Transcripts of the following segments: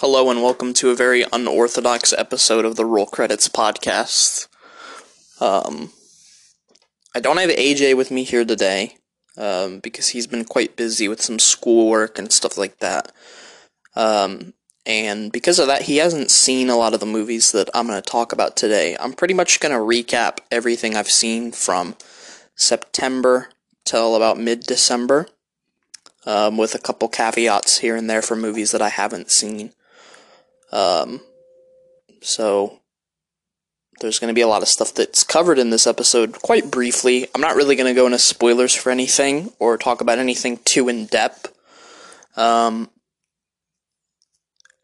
Hello and welcome to a very unorthodox episode of the Roll Credits podcast. I don't have AJ with me here today, because he's been quite busy with some schoolwork and stuff like that. And because of that, he hasn't seen a lot of the movies that I'm going to talk about today. I'm pretty much going to recap everything I've seen from September till about mid-December, with a couple caveats here and there for movies that I haven't seen. So there's going to be a lot of stuff that's covered in this episode quite briefly. I'm not really going to go into spoilers for anything or talk about anything too in-depth. And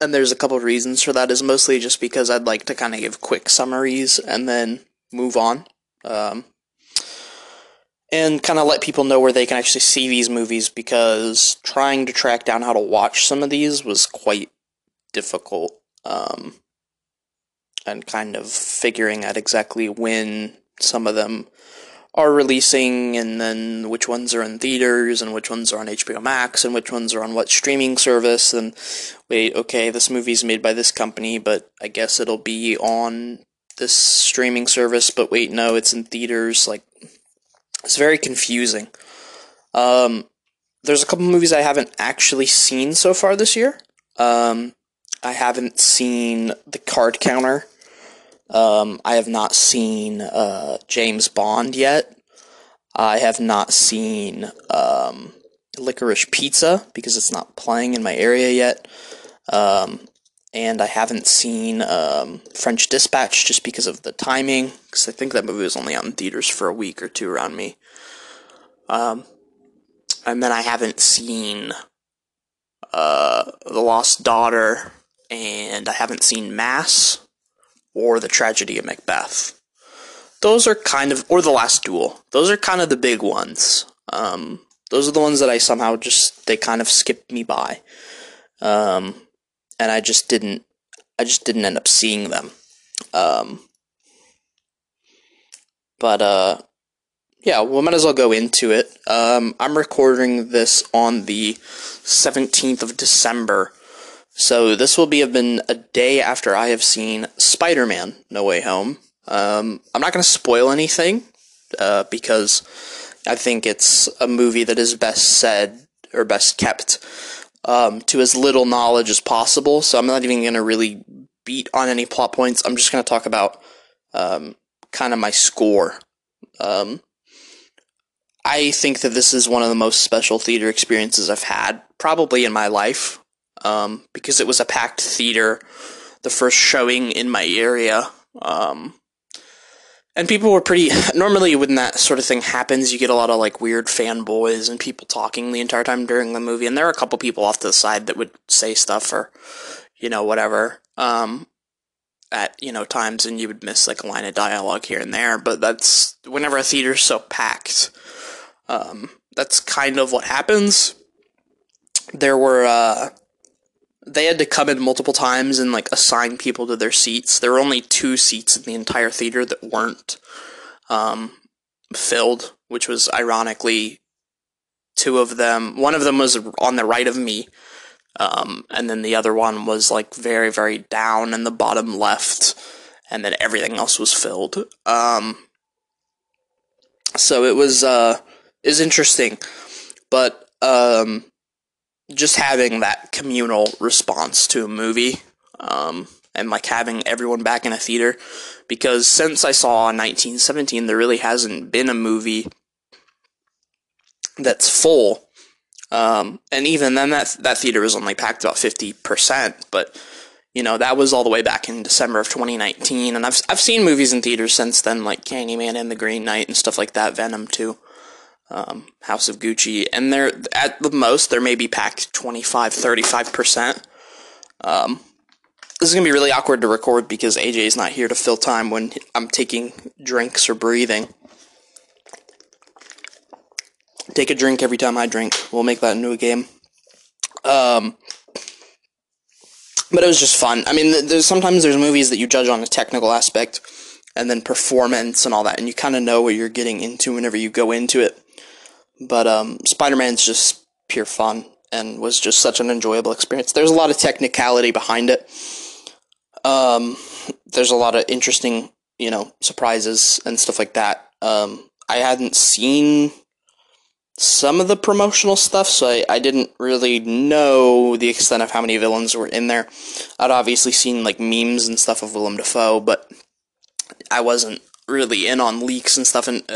there's a couple of reasons for that. Is mostly just because I'd like to kind of give quick summaries and then move on. And kind of let people know where they can actually see these movies, because trying to track down how to watch some of these was quite difficult. And kind of figuring out exactly when some of them are releasing, and then which ones are in theaters, and which ones are on HBO Max, and which ones are on what streaming service, and wait, okay, this movie's made by this company, but I guess it'll be on this streaming service, but wait, no, it's in theaters. Like, it's very confusing. There's a couple movies I haven't actually seen so far this year. I haven't seen The Card Counter. I have not seen James Bond yet. I have not seen Licorice Pizza, because it's not playing in my area yet. And I haven't seen French Dispatch, just because of the timing, because I think that movie was only out in theaters for a week or two around me. And then I haven't seen The Lost Daughter, and I haven't seen Mass, or The Tragedy of Macbeth. Those are kind of, or The Last Duel. Those are kind of the big ones. Those are the ones that I somehow just, they kind of skipped me by. And I just didn't end up seeing them. Yeah, we might as well go into it. I'm recording this on the 17th of December. So this will have been a day after I have seen Spider-Man: No Way Home. I'm not going to spoil anything, because I think it's a movie that is best said, or best kept, to as little knowledge as possible. So I'm not even going to really beat on any plot points. I'm just going to talk about kind of my score. I think that this is one of the most special theater experiences I've had, probably in my life. Because it was a packed theater, the first showing in my area, and people were pretty, normally when that sort of thing happens, you get a lot of, like, weird fanboys and people talking the entire time during the movie, and there are a couple people off to the side that would say stuff or, you know, whatever, at, you know, times, and you would miss, like, a line of dialogue here and there, but that's, whenever a theater's so packed, that's kind of what happens. There were, they had to come in multiple times and, like, assign people to their seats. There were only two seats in the entire theater that weren't filled, which was, ironically, two of them. One of them was on the right of me, and then the other one was, like, very, very down in the bottom left, and then everything else was filled. So it was interesting, but just having that communal response to a movie, and, like, having everyone back in a theater, because since I saw 1917, there really hasn't been a movie that's full, and even then, that theater was only packed about 50%, but, you know, that was all the way back in December of 2019, and I've seen movies in theaters since then, like Candyman and The Green Knight and stuff like that, Venom 2. House of Gucci, and they're, at the most, they're maybe packed 25-35%. This is going to be really awkward to record because AJ's not here to fill time when I'm taking drinks or breathing. Take a drink every time I drink. We'll make that into a game. But it was just fun. I mean, sometimes there's movies that you judge on a technical aspect, and then performance and all that, and you kind of know what you're getting into whenever you go into it. But Spider-Man's just pure fun, and was just such an enjoyable experience. There's a lot of technicality behind it. There's a lot of interesting, you know, surprises and stuff like that. I hadn't seen some of the promotional stuff, so I didn't really know the extent of how many villains were in there. I'd obviously seen, like, memes and stuff of Willem Dafoe, but I wasn't really in on leaks and stuff, and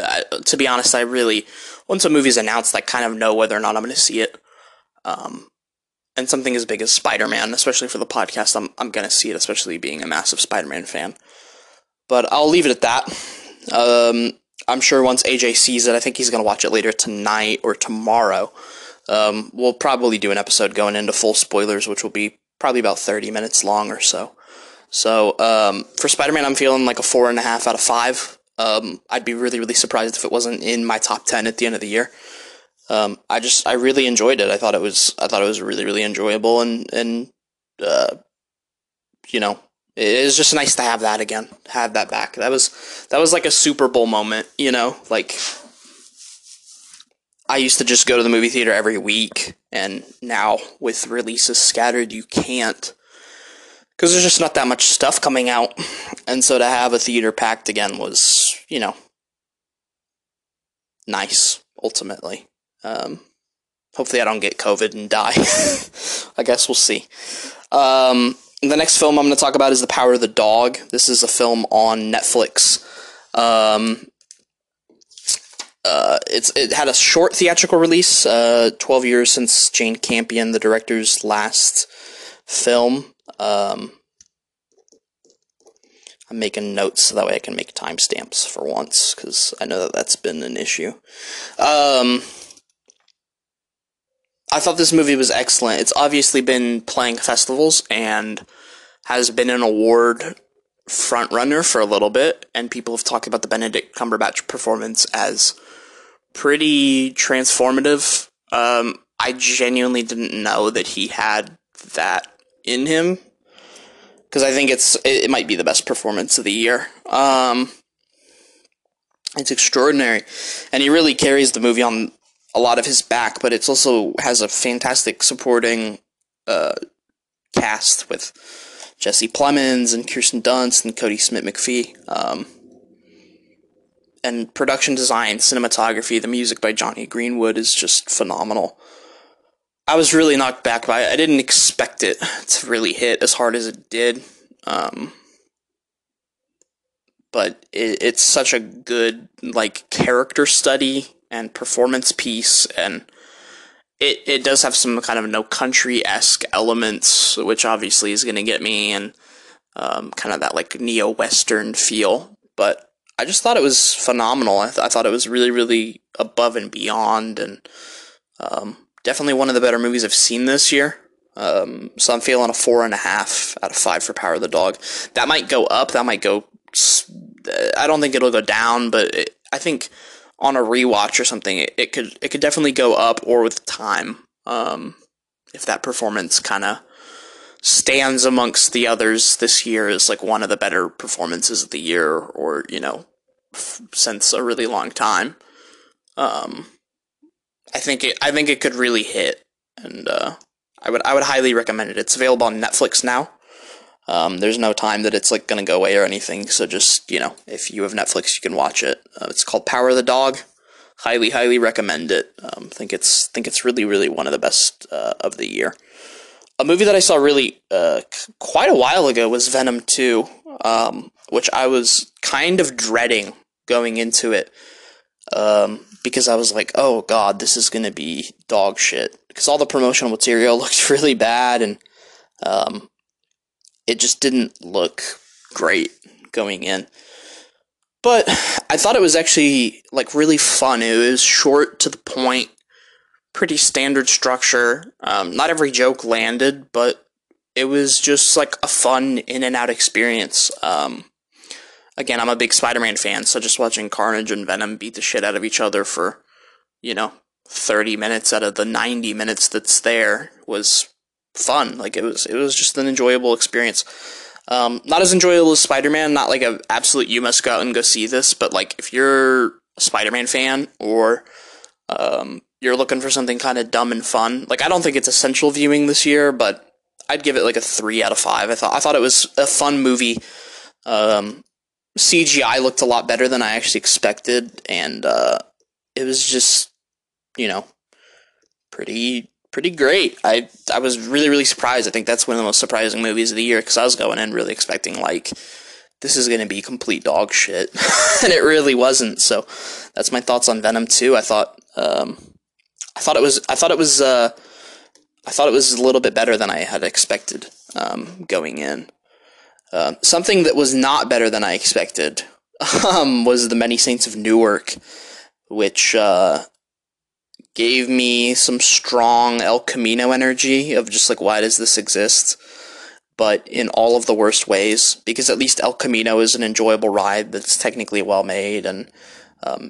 to be honest, I really, once a movie's announced, I kind of know whether or not I'm going to see it. And something as big as Spider-Man, especially for the podcast, I'm going to see it, especially being a massive Spider-Man fan. But I'll leave it at that. I'm sure once AJ sees it, I think he's going to watch it later tonight or tomorrow. We'll probably do an episode going into full spoilers, which will be probably about 30 minutes long or so. So, for Spider-Man, I'm feeling like a 4.5 out of 5. I'd be really, really surprised if it wasn't in my top 10 at the end of the year. I really enjoyed it. I thought it was really, really enjoyable, and you know, it was just nice to have that again, have that back. That was like a Super Bowl moment, you know, like, I used to just go to the movie theater every week, and now with releases scattered, you can't, because there's just not that much stuff coming out, and so to have a theater packed again was, you know, nice, ultimately. Hopefully I don't get COVID and die. I guess we'll see. The next film I'm going to talk about is The Power of the Dog. This is a film on Netflix. It had a short theatrical release, 12 years since Jane Campion, the director's last film. I'm making notes so that way I can make timestamps for once, because I know that that's been an issue. I thought this movie was excellent. It's obviously been playing festivals and has been an award frontrunner for a little bit, and people have talked about the Benedict Cumberbatch performance as pretty transformative. I genuinely didn't know that he had that in him, because I think it might be the best performance of the year. It's extraordinary, and he really carries the movie on a lot of his back, but it's also has a fantastic supporting cast with Jesse Plemons and Kirsten Dunst and Cody Smith-McPhee, and production design, cinematography, the music by Johnny Greenwood is just phenomenal. I was really knocked back by it. I didn't expect it to really hit as hard as it did, but it's such a good, like, character study and performance piece, and it does have some kind of No Country-esque elements, which obviously is going to get me, and kind of that, like, neo-Western feel, but I just thought it was phenomenal. I thought it was really, really above and beyond, and definitely one of the better movies I've seen this year, so I'm feeling a 4.5 out of 5 for Power of the Dog. That might go up, that might go, I don't think it'll go down, but I think on a rewatch or something, it could definitely go up, or with time, if that performance kind of stands amongst the others this year as, like, one of the better performances of the year, or, you know, since a really long time. I think it could really hit, and I would highly recommend it. It's available on Netflix now. There's no time that it's, like, going to go away or anything, so just, you know, if you have Netflix, you can watch it. It's called Power of the Dog. Highly, highly recommend it. Think it's really, really one of the best of the year. A movie that I saw really quite a while ago was Venom 2, which I was kind of dreading going into it, because I was like, oh, God, this is going to be dog shit, because all the promotional material looked really bad, and it just didn't look great going in. But I thought it was actually, like, really fun. It was short, to the point, pretty standard structure. Not every joke landed, but it was just, like, a fun in-and-out experience. Again, I'm a big Spider-Man fan, so just watching Carnage and Venom beat the shit out of each other for, you know, 30 minutes out of the 90 minutes that's there was fun. Like, it was just an enjoyable experience. Not as enjoyable as Spider-Man, not like a absolute you must go out and go see this, but, like, if you're a Spider-Man fan, or you're looking for something kind of dumb and fun, like, I don't think it's essential viewing this year, but I'd give it like a 3 out of 5. I thought it was a fun movie. CGI looked a lot better than I actually expected, and it was just, you know, pretty great. I was really surprised. I think that's one of the most surprising movies of the year, because I was going in really expecting, like, this is going to be complete dog shit, and it really wasn't. So that's my thoughts on Venom 2. I thought it was a little bit better than I had expected going in. Something that was not better than I expected was The Many Saints of Newark, which gave me some strong El Camino energy of just like, why does this exist? But in all of the worst ways, because at least El Camino is an enjoyable ride that's technically well made and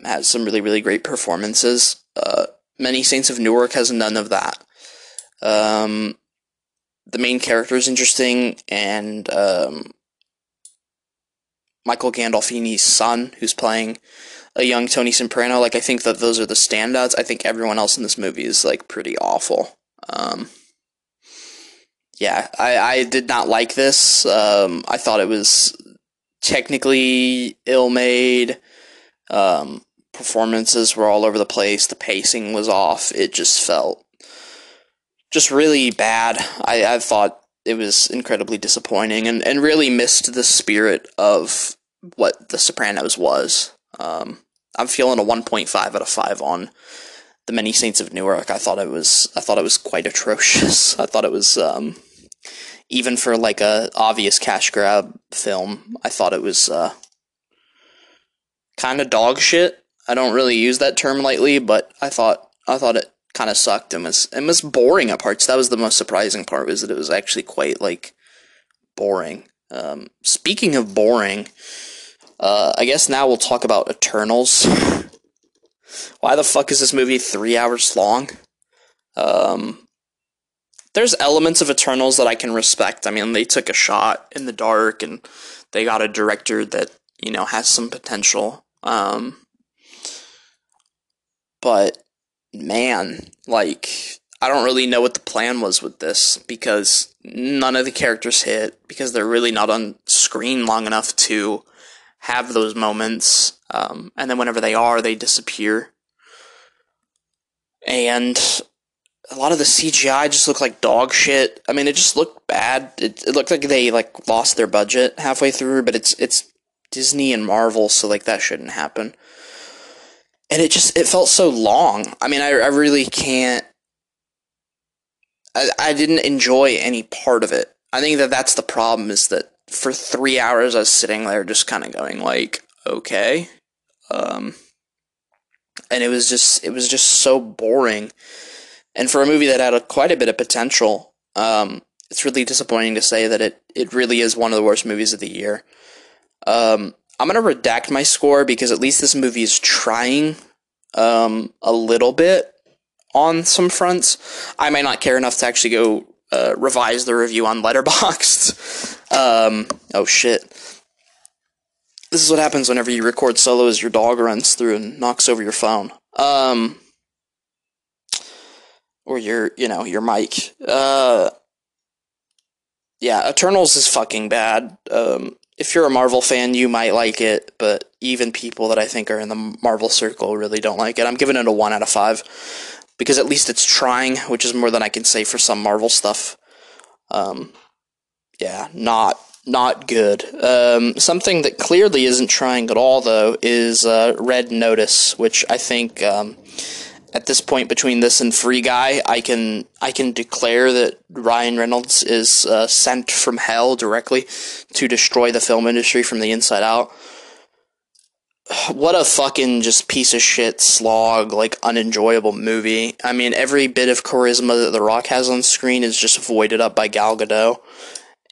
has some really great performances. Many Saints of Newark has none of that. The main character is interesting, and Michael Gandolfini's son, who's playing a young Tony Soprano, like, I think that those are the standouts. I think everyone else in this movie is like pretty awful. Yeah, I did not like this. I thought it was technically ill-made. Performances were all over the place. The pacing was off. It just felt just really bad. I thought it was incredibly disappointing and really missed the spirit of what The Sopranos was. I'm feeling a 1.5 out of 5 on The Many Saints of Newark. I thought it was quite atrocious. I thought it was... even for like a obvious cash grab film, I thought it was kind of dog shit. I don't really use that term lightly, but I thought it kind of sucked and was boring at parts. That was the most surprising part, was that it was actually quite like boring. Speaking of boring, I guess now we'll talk about Eternals. Why the fuck is this movie 3 hours long? There's elements of Eternals that I can respect. I mean, they took a shot in the dark, and they got a director that, you know, has some potential. But, man, like, I don't really know what the plan was with this, because none of the characters hit, because they're really not on screen long enough to have those moments, and then whenever they are, they disappear. And a lot of the CGI just looked like dog shit. I mean, it just looked bad. It looked like they, like, lost their budget halfway through, but it's Disney and Marvel, so, like, that shouldn't happen. And it felt so long. I mean, I really can't... I didn't enjoy any part of it. I think that that's the problem, is that for 3 hours I was sitting there just kind of going, like, okay. And it was just so boring. And for a movie that had quite a bit of potential, it's really disappointing to say that it really is one of the worst movies of the year. I'm going to redact my score, because at least this movie is trying a little bit on some fronts. I might not care enough to actually go revise the review on Letterboxd. Oh, shit. This is what happens whenever you record solo, as your dog runs through and knocks over your phone. Or your mic. Yeah, Eternals is fucking bad. If you're a Marvel fan, you might like it, but even people that I think are in the Marvel circle really don't like it. I'm giving it a 1 out of 5, because at least it's trying, which is more than I can say for some Marvel stuff. Yeah, not good. Something that clearly isn't trying at all, though, is Red Notice, which I think at this point between this and Free Guy, I can declare that Ryan Reynolds is sent from hell directly to destroy the film industry from the inside out. What a fucking just piece of shit slog, like, unenjoyable movie. I mean, every bit of charisma that The Rock has on screen is just voided up by Gal Gadot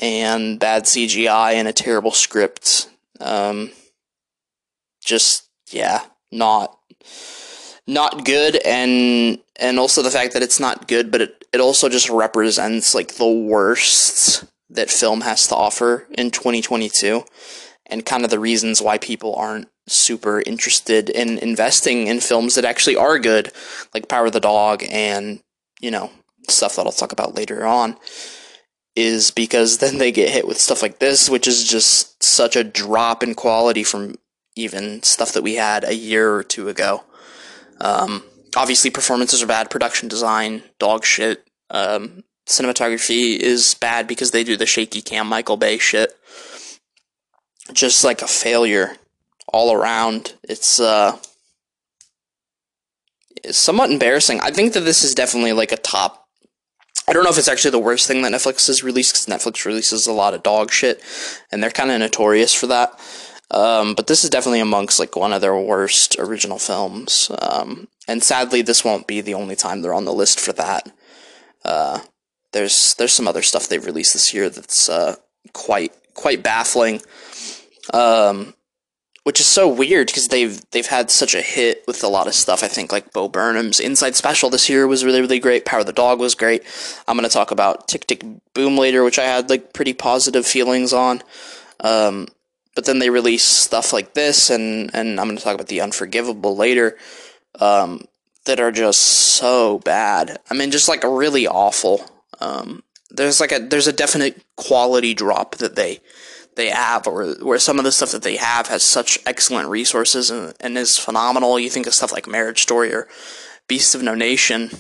and bad CGI and a terrible script. Just, yeah, not good, and also the fact that it's not good, but it also just represents, like, the worst that film has to offer in 2022, and kind of the reasons why people aren't super interested in investing in films that actually are good, like Power of the Dog and, you know, stuff that I'll talk about later on, is because then they get hit with stuff like this, which is just such a drop in quality from even stuff that we had a year or two ago. Obviously, performances are bad, production design, dog shit. Cinematography is bad because they do the shaky cam Michael Bay shit. Just like a failure all around. It's somewhat embarrassing. I think that this is definitely like a top. I don't know if it's actually the worst thing that Netflix has released, because Netflix releases a lot of dog shit, and they're kind of notorious for that. But this is definitely amongst like one of their worst original films. And sadly, this won't be the only time they're on the list for that. There's some other stuff they've released this year that's quite baffling, which is so weird because they've had such a hit with a lot of stuff. I think like Bo Burnham's Inside Special this year was really, really great. Power of the Dog was great. I'm gonna talk about Tick, Tick, Boom later, which I had like pretty positive feelings on. But then they release stuff like this, and I'm gonna talk about The Unforgivable later. That are just so bad. I mean, just like really awful. There's a definite quality drop that they have, or where some of the stuff that they have has such excellent resources and is phenomenal. You think of stuff like Marriage Story or Beasts of No Nation,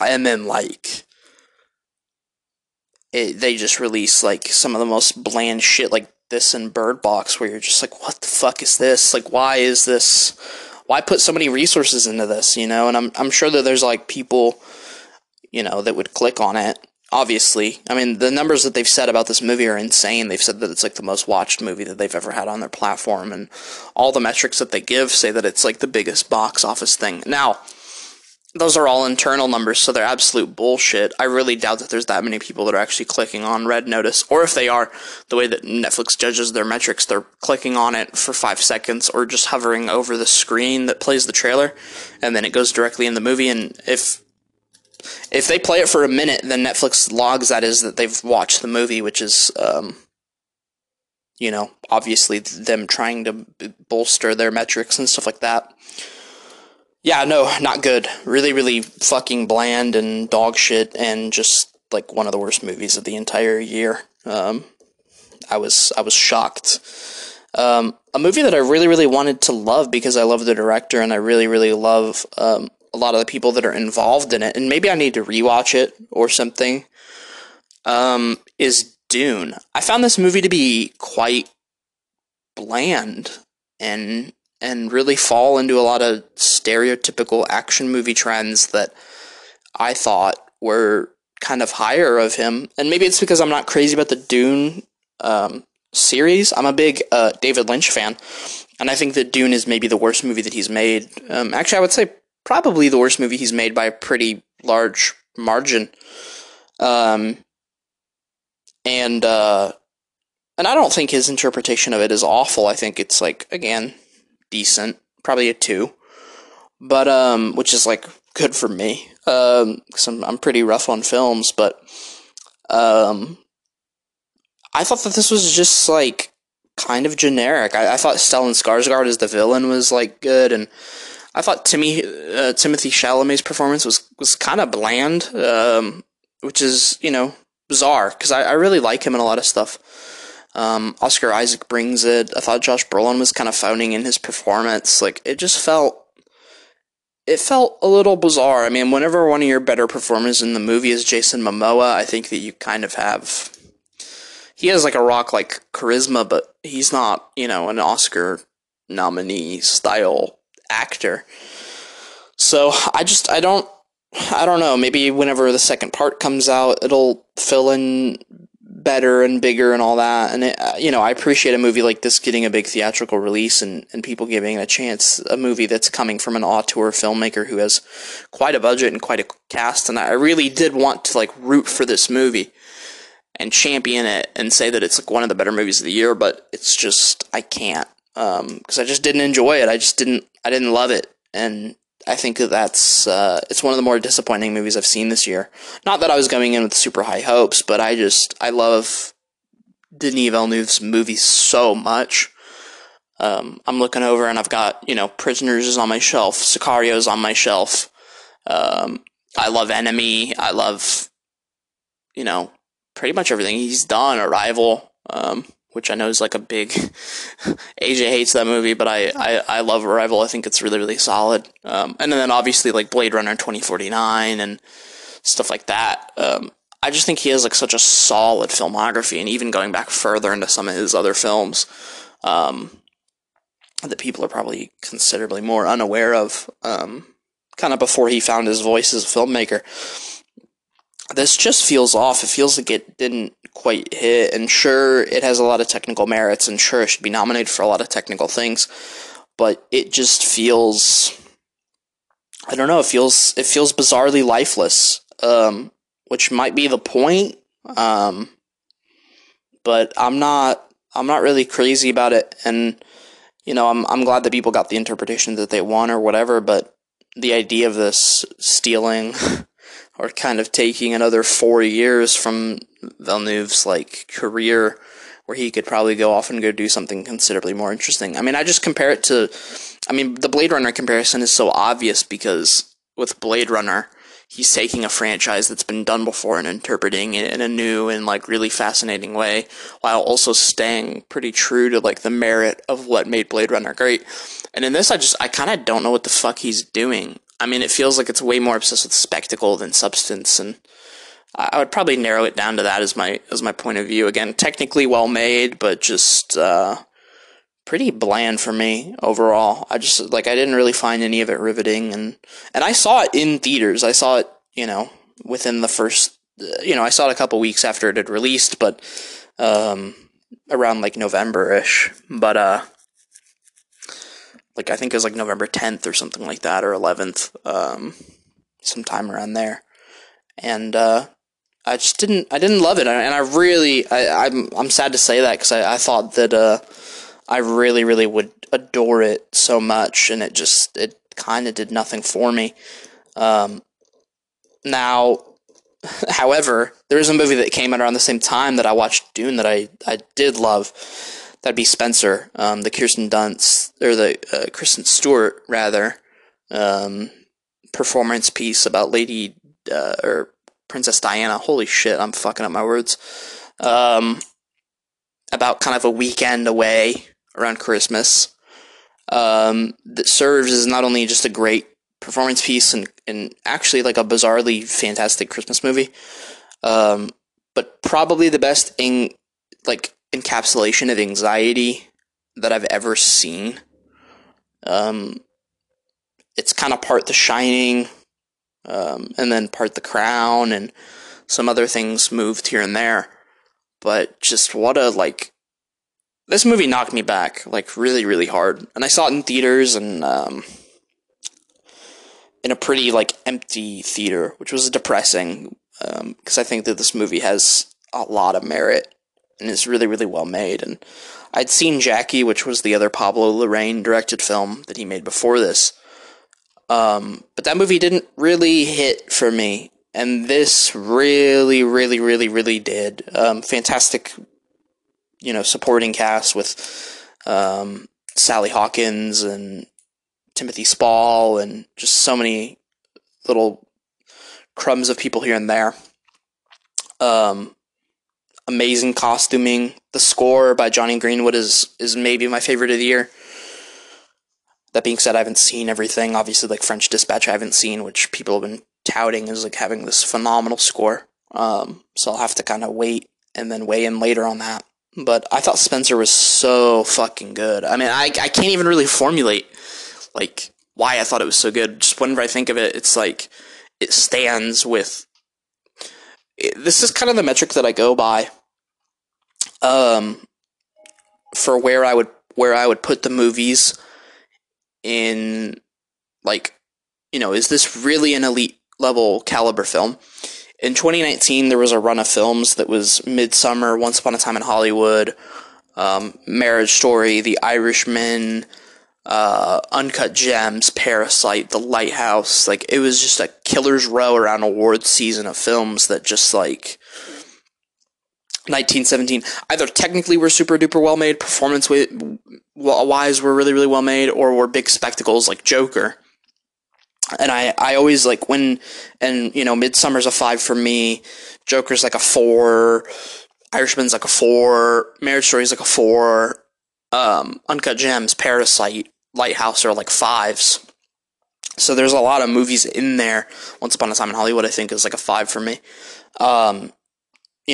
and then like they just release like some of the most bland shit like this in Bird Box, where you're just like, what the fuck is this? Like, why is this? Why put so many resources into this, you know? And I'm sure that there's, like, people, you know, that would click on it, obviously. I mean, the numbers that they've said about this movie are insane. They've said that it's, like, the most watched movie that they've ever had on their platform, and all the metrics that they give say that it's, like, the biggest box office thing. Now, those are all internal numbers, so they're absolute bullshit. I really doubt that there's that many people that are actually clicking on Red Notice, or if they are, the way that Netflix judges their metrics, they're clicking on it for 5 seconds or just hovering over the screen that plays the trailer, and then it goes directly in the movie, and if they play it for a minute, then Netflix logs that as that they've watched the movie, which is, you know, obviously them trying to bolster their metrics and stuff like that. Yeah, no, not good. Really, really fucking bland and dog shit, and just like one of the worst movies of the entire year. I was shocked. A movie that I really, really wanted to love because I love the director and I really, really love a lot of the people that are involved in it, and maybe I need to rewatch it or something. Is Dune. I found this movie to be quite bland and really fall into a lot of stereotypical action movie trends that I thought were kind of higher of him. And maybe it's because I'm not crazy about the Dune series. I'm a big David Lynch fan, and I think that Dune is maybe the worst movie that he's made. Actually, I would say probably the worst movie he's made by a pretty large margin. And I don't think his interpretation of it is awful. I think it's like, again, decent, probably a 2, but which is like good for me, because I'm pretty rough on films. But I thought that this was just like kind of generic. I thought Stellan Skarsgård as the villain was like good, and I thought Timothy Chalamet's performance was kind of bland, which is, you know, bizarre because I really like him in a lot of stuff. Oscar Isaac brings it. I thought Josh Brolin was kind of phoning in his performance. Like, it just felt a little bizarre. I mean, whenever one of your better performers in the movie is Jason Momoa, I think that you kind of have, he has like a Rock-like charisma, but he's not, you know, an Oscar nominee style actor. So I don't know. Maybe whenever the second part comes out, it'll fill in better and bigger and all that, and it, you know, I appreciate a movie like this getting a big theatrical release and people giving it a chance, a movie that's coming from an auteur filmmaker who has quite a budget and quite a cast, and I really did want to like root for this movie and champion it and say that it's like one of the better movies of the year, but it's just, I can't, because I just didn't enjoy it. I didn't love it, and I think that that's it's one of the more disappointing movies I've seen this year. Not that I was going in with super high hopes, but I love Denis Villeneuve's movies so much. I'm looking over and I've got, you know, Prisoners is on my shelf, Sicario's on my shelf. I love Enemy. I love, you know, pretty much everything he's done. Arrival, which I know is like a big, AJ hates that movie, but I love Arrival. I think it's really, really solid. And then obviously like Blade Runner 2049 and stuff like that. I just think he has like such a solid filmography, and even going back further into some of his other films, that people are probably considerably more unaware of, kind of before he found his voice as a filmmaker. This just feels off. It feels like it didn't quite hit, and sure, it has a lot of technical merits, and sure, it should be nominated for a lot of technical things, but it just feels, I don't know, it feels bizarrely lifeless, which might be the point, but I'm not really crazy about it, and, you know, I'm glad that people got the interpretation that they want or whatever, but the idea of this stealing or kind of taking another 4 years from Villeneuve's, like, career, where he could probably go off and go do something considerably more interesting. I mean, I just compare it to, I mean, the Blade Runner comparison is so obvious, because with Blade Runner, he's taking a franchise that's been done before and interpreting it in a new and, like, really fascinating way, while also staying pretty true to, like, the merit of what made Blade Runner great. And in this, I kind of don't know what the fuck he's doing. I mean, it feels like it's way more obsessed with spectacle than substance, and I would probably narrow it down to that as my point of view. Again, technically well made, but just pretty bland for me overall. I just, like, I didn't really find any of it riveting, and I saw it in theaters. I saw it, you know, within the first, you know, I saw it a couple weeks after it had released, but around like November-ish. But like, I think it was like November 10th or something like that, or 11th, sometime around there. And I just didn't love it, and I really, I'm sad to say that, because I thought that I really, really would adore it so much, and it kind of did nothing for me. Now, however, there is a movie that came out around the same time that I watched Dune that I did love. That'd be Spencer, the Kirsten Dunst, or the Kristen Stewart, rather, performance piece about Lady, or Princess Diana. Holy shit, I'm fucking up my words. About kind of a weekend away around Christmas, that serves as not only just a great performance piece and actually like a bizarrely fantastic Christmas movie, but probably the best in, like, encapsulation of anxiety that I've ever seen. It's kind of part The Shining, and then part The Crown, and some other things moved here and there, but just what a, like, this movie knocked me back, like, really, really hard, and I saw it in theaters, and, in a pretty, like, empty theater, which was depressing, because I think that this movie has a lot of merit, and it's really, really well made. And I'd seen Jackie, which was the other Pablo Larraín directed film that he made before this. But that movie didn't really hit for me, and this really, really, really, really did. Fantastic, you know, supporting cast with Sally Hawkins and Timothy Spall, and just so many little crumbs of people here and there. Amazing costuming. The score by Johnny Greenwood is maybe my favorite of the year. That being said, I haven't seen everything. Obviously, like, French Dispatch I haven't seen, which people have been touting as, like, having this phenomenal score. So I'll have to kind of wait and then weigh in later on that. But I thought Spencer was so fucking good. I mean, I can't even really formulate, like, why I thought it was so good. Just whenever I think of it, it's like, it stands with... This is kind of the metric that I go by, for where I would put the movies in, like, you know, is this really an elite level caliber film? In 2019, there was a run of films that was Midsommar, Once Upon a Time in Hollywood, Marriage Story, The Irishman, Uncut Gems, Parasite, The Lighthouse. Like, it was just a killer's row around awards season of films that just, like, 1917 either technically were super duper well made, performance wise were really, really well made, or were big spectacles like Joker. And I always like when, and you know, Midsummer's a 5 for me, Joker's like a 4, Irishman's like a 4, Marriage Story's like a 4, Uncut Gems, Parasite, Lighthouse are like 5s. So there's a lot of movies in there. Once Upon a Time in Hollywood, I think, is like a 5 for me. You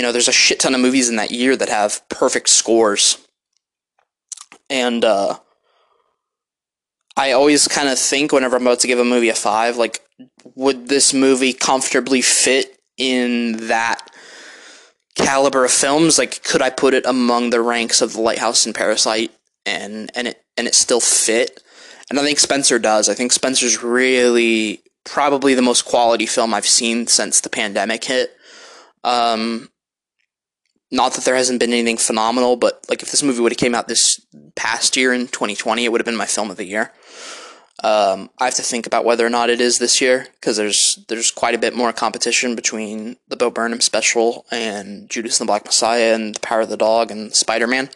know, there's a shit ton of movies in that year that have perfect scores. And I always kind of think whenever I'm about to give a movie a 5, like, would this movie comfortably fit in that caliber of films? Like, could I put it among the ranks of The Lighthouse and Parasite and it still fit? And I think Spencer does. I think Spencer's really probably the most quality film I've seen since the pandemic hit. Not that there hasn't been anything phenomenal, but like if this movie would have came out this past year in 2020, it would have been my film of the year. I have to think about whether or not it is this year, because there's quite a bit more competition between the Bo Burnham Special and Judas and the Black Messiah and The Power of the Dog and Spider-Man,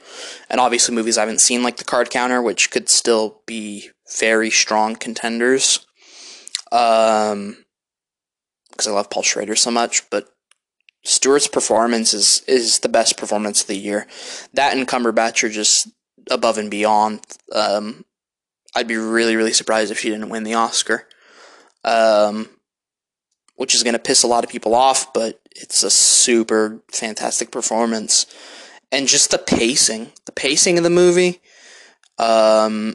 and obviously movies I haven't seen like The Card Counter, which could still be very strong contenders. Because I love Paul Schrader so much, but Stewart's performance is the best performance of the year. That and Cumberbatch are just above and beyond. I'd be really, really surprised if she didn't win the Oscar, which is going to piss a lot of people off, but it's a super fantastic performance. And just the pacing of the movie, the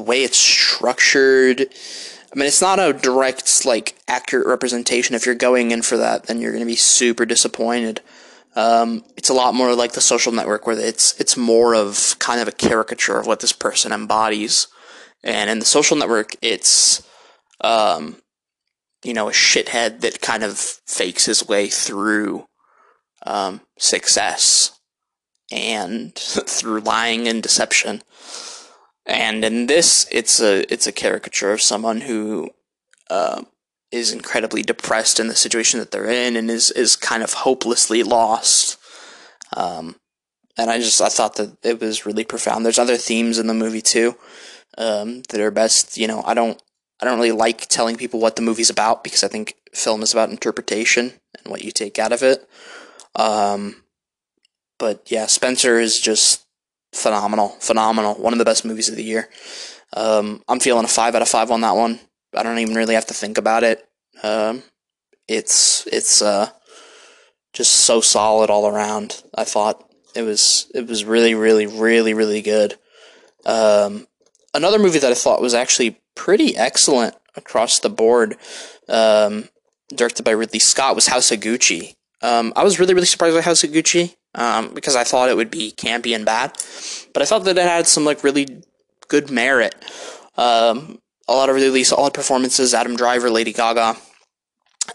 way it's structured. I mean, it's not a direct, like, accurate representation. If you're going in for that, then you're going to be super disappointed. It's a lot more like The Social Network, where it's more of kind of a caricature of what this person embodies. And in The Social Network, it's, you know, a shithead that kind of fakes his way through success and through lying and deception. And in this, it's a caricature of someone who is incredibly depressed in the situation that they're in and is kind of hopelessly lost. And I thought that it was really profound. There's other themes in the movie too that are best. You know, I don't really like telling people what the movie's about, because I think film is about interpretation and what you take out of it. But yeah, Spencer is just phenomenal, one of the best movies of the year. I'm feeling a 5 out of 5 on that one. I don't even really have to think about it. It's just so solid all around. I thought it was really, really, really, really good. Another movie that I thought was actually pretty excellent across the board, directed by Ridley Scott, was House of Gucci. I was really, really surprised by House of Gucci. Because I thought it would be campy and bad, but I thought that it had some like really good merit. A lot of really solid performances. Adam Driver, Lady Gaga,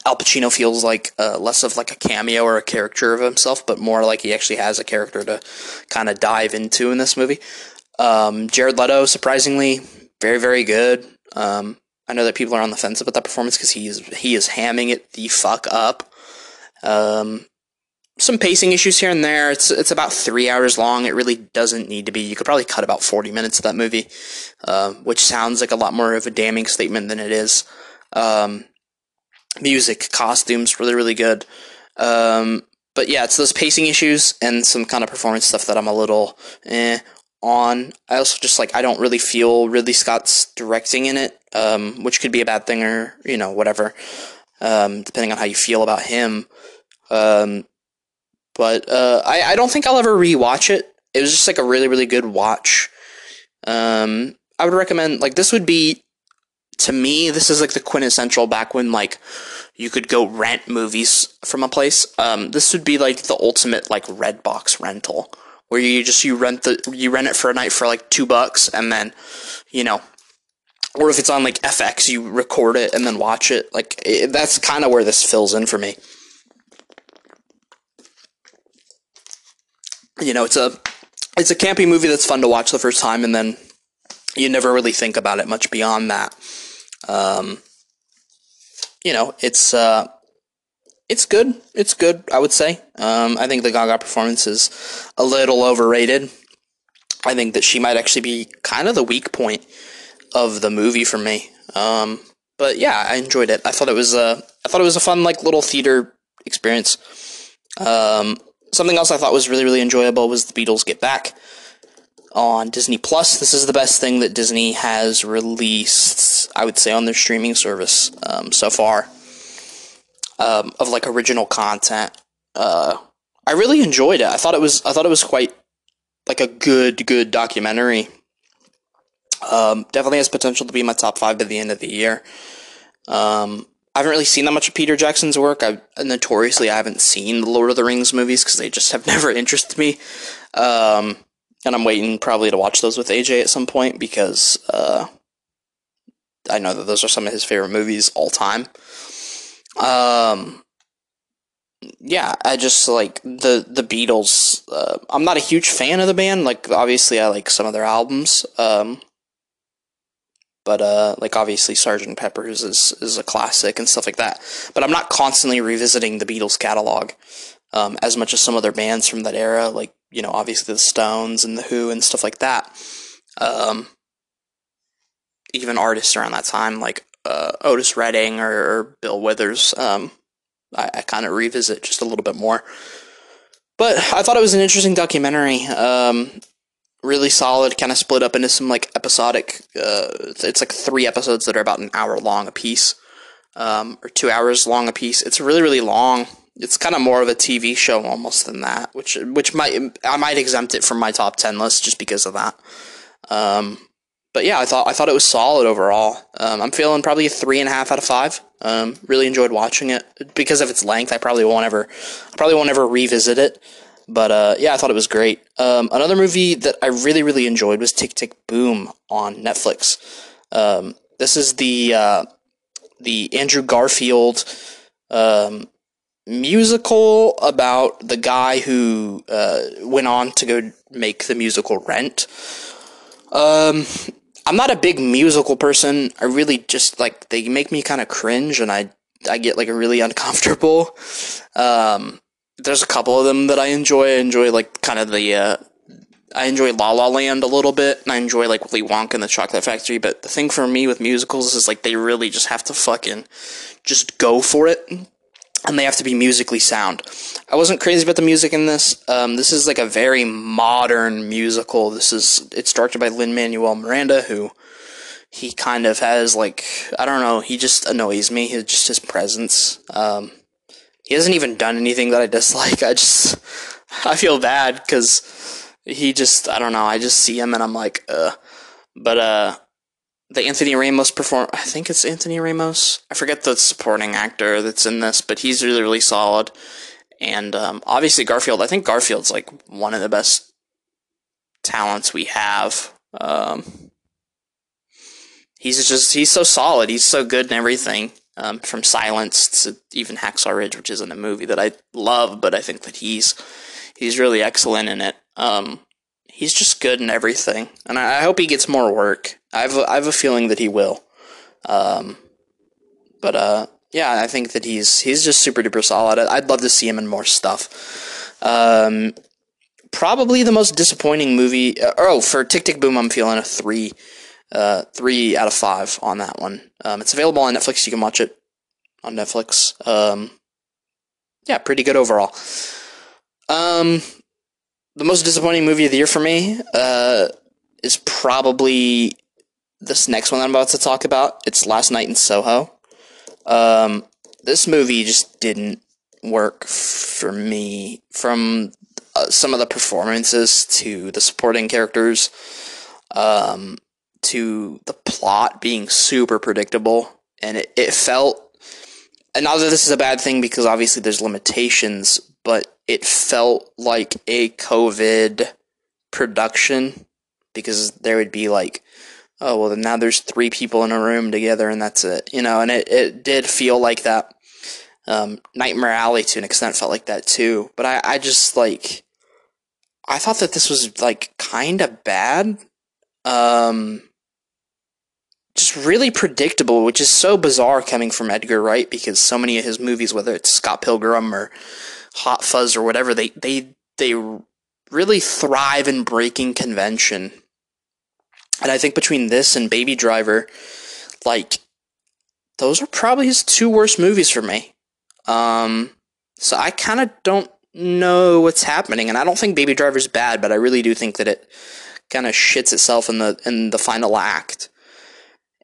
Al Pacino feels like less of like a cameo or a character of himself, but more like he actually has a character to kind of dive into in this movie. Jared Leto, surprisingly, very, very good. I know that people are on the fence about that performance because he is hamming it the fuck up. Some pacing issues here and there. It's about 3 hours long. It really doesn't need to be. You could probably cut about 40 minutes of that movie, which sounds like a lot more of a damning statement than it is. Music, costumes, really, really good. But yeah, it's those pacing issues and some kind of performance stuff that I'm a little on. I also just like, I don't really feel Ridley Scott's directing in it, which could be a bad thing or, you know, whatever, depending on how you feel about him. But I don't think I'll ever rewatch it. It was just like a really, really good watch. I would recommend, like, this would be, to me, this is like the quintessential back when like you could go rent movies from a place. This would be like the ultimate like Redbox rental, where you rent it for a night for like $2, and then, you know, or if it's on like FX, you record it and then watch it. Like that's kind of where this fills in for me. You know, it's a campy movie that's fun to watch the first time, and then you never really think about it much beyond that. You know, It's good. It's good, I would say. I think the Gaga performance is a little overrated. I think that she might actually be kind of the weak point of the movie for me. But yeah, I enjoyed it. I thought it was a fun, like, little theater experience. Something else I thought was really, really enjoyable was The Beatles Get Back on Disney Plus. This is the best thing that Disney has released, I would say, on their streaming service so far, of like original content. I really enjoyed it. I thought it was quite like a good documentary. Definitely has potential to be my top 5 by the end of the year. I haven't really seen that much of Peter Jackson's work. I haven't seen the Lord of the Rings movies because they just have never interested me. And I'm waiting probably to watch those with AJ at some point because I know that those are some of his favorite movies all time. Yeah, I just like the Beatles. I'm not a huge fan of the band. Like, obviously, I like some of their albums. But like, obviously, Sgt. Pepper's is a classic and stuff like that. But I'm not constantly revisiting the Beatles catalog as much as some other bands from that era, like, you know, obviously the Stones and the Who and stuff like that. Even artists around that time, like Otis Redding or Bill Withers, I kind of revisit just a little bit more. But I thought it was an interesting documentary. Really solid, kind of split up into some, like, episodic, it's like 3 episodes that are about an hour long a piece, or 2 hours long a piece. It's really, really long. It's kind of more of a TV show almost than that, which I might exempt it from my top 10 list just because of that. But yeah, I thought it was solid overall. I'm feeling probably a 3.5 out of 5. Really enjoyed watching it because of its length. I probably won't ever revisit it. But yeah, I thought it was great. Another movie that I really, really enjoyed was Tick, Tick, Boom on Netflix. This is the Andrew Garfield musical about the guy who went on to go make the musical Rent. I'm not a big musical person. I really just, like, they make me kind of cringe, and I get, like, really uncomfortable. There's a couple of them that I enjoy. I enjoy La La Land a little bit, and I enjoy, like, Willy Wonka and the Chocolate Factory, but the thing for me with musicals is, like, they really just have to fucking just go for it, and they have to be musically sound. I wasn't crazy about the music in this. This is, like, a very modern musical. It's directed by Lin-Manuel Miranda, who he kind of has, like, I don't know, he just annoys me, just his presence. He hasn't even done anything that I dislike. I feel bad because I don't know. I just see him and I'm like, ugh. But the Anthony Ramos I think it's Anthony Ramos. I forget the supporting actor that's in this, but he's really, really solid. And obviously Garfield. I think Garfield's like one of the best talents we have. He's so solid. He's so good and everything. From Silence to even Hacksaw Ridge, which isn't a movie that I love, but I think that he's really excellent in it. He's just good in everything, and I hope he gets more work. I have a feeling that he will. Yeah, I think that he's just super duper solid. I'd love to see him in more stuff. Probably the most disappointing movie. For Tick Tick Boom, I'm feeling a 3. 3 out of 5 on that one. It's available on Netflix. You can watch it on Netflix. Yeah, pretty good overall. The most disappointing movie of the year for me is probably this next one that I'm about to talk about. It's Last Night in Soho. This movie just didn't work for me. From some of the performances to the supporting characters, to the plot being super predictable, and it felt, and not that this is a bad thing because obviously there's limitations, but it felt like a COVID production, because there would be like, oh, well, then now there's 3 people in a room together and that's it, you know, and it did feel like that. Nightmare Alley to an extent felt like that too, but I just, like, I thought that this was, like, kind of bad. just really predictable, which is so bizarre coming from Edgar Wright, because so many of his movies, whether it's Scott Pilgrim or Hot Fuzz or whatever, they really thrive in breaking convention. And I think between this and Baby Driver, like, those are probably his two worst movies for me. So I kind of don't know what's happening, and I don't think Baby Driver's bad, but I really do think that it kind of shits itself in the final act.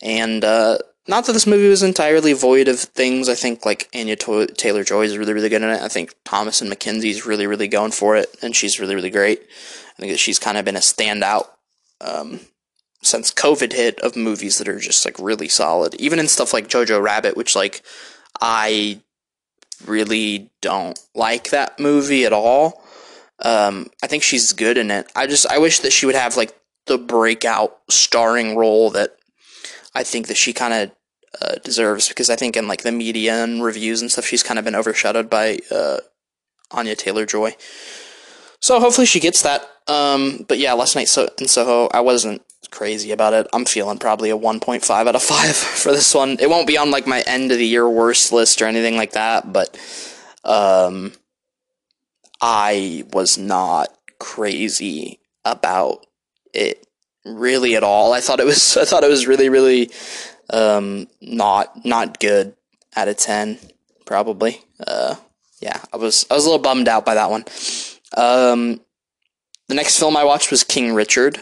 And not that this movie was entirely void of things. I think, like, Anya Taylor-Joy is really, really good in it. I think Thomasin McKenzie's really, really going for it, and she's really, really great. I think that she's kind of been a standout since COVID hit of movies that are just, like, really solid. Even in stuff like Jojo Rabbit, which, like, I really don't like that movie at all. I think she's good in it. I wish that she would have, like, the breakout starring role that I think that she kind of deserves, because I think in, like, the media and reviews and stuff, she's kind of been overshadowed by Anya Taylor-Joy. So hopefully she gets that. But yeah, Last Night in Soho, I wasn't crazy about it. I'm feeling probably a 1.5 out of 5 for this one. It won't be on, like, my end of the year worst list or anything like that, but I was not crazy about it really at all. I thought it was really, really not good out of 10, probably. Yeah, I was a little bummed out by that one. The next film I watched was King Richard,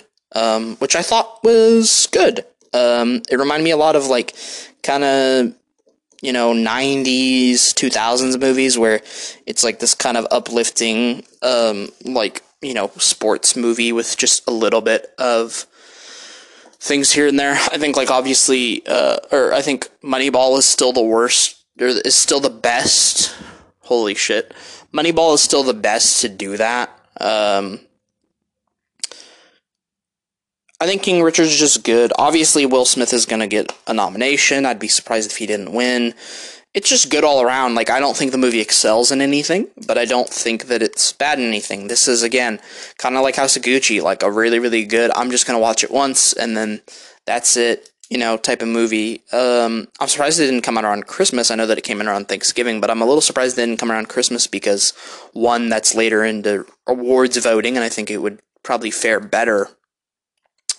which I thought was good. It reminded me a lot of, like, kind of, you know, 90s, 2000s movies where it's, like, this kind of uplifting, like, you know, sports movie with just a little bit of things here and there. I think, like, obviously, I think Moneyball is still the worst, or is still the best. Holy shit. Moneyball is still the best to do that. I think King Richard's just good. Obviously, Will Smith is going to get a nomination. I'd be surprised if he didn't win. It's just good all around. Like, I don't think the movie excels in anything, but I don't think that it's bad in anything. This is, again, kind of like House of Gucci, like a really, really good, I'm just going to watch it once, and then that's it, you know, type of movie. I'm surprised it didn't come out around Christmas. I know that it came in around Thanksgiving, but I'm a little surprised it didn't come around Christmas because, one, that's later into awards voting, and I think it would probably fare better.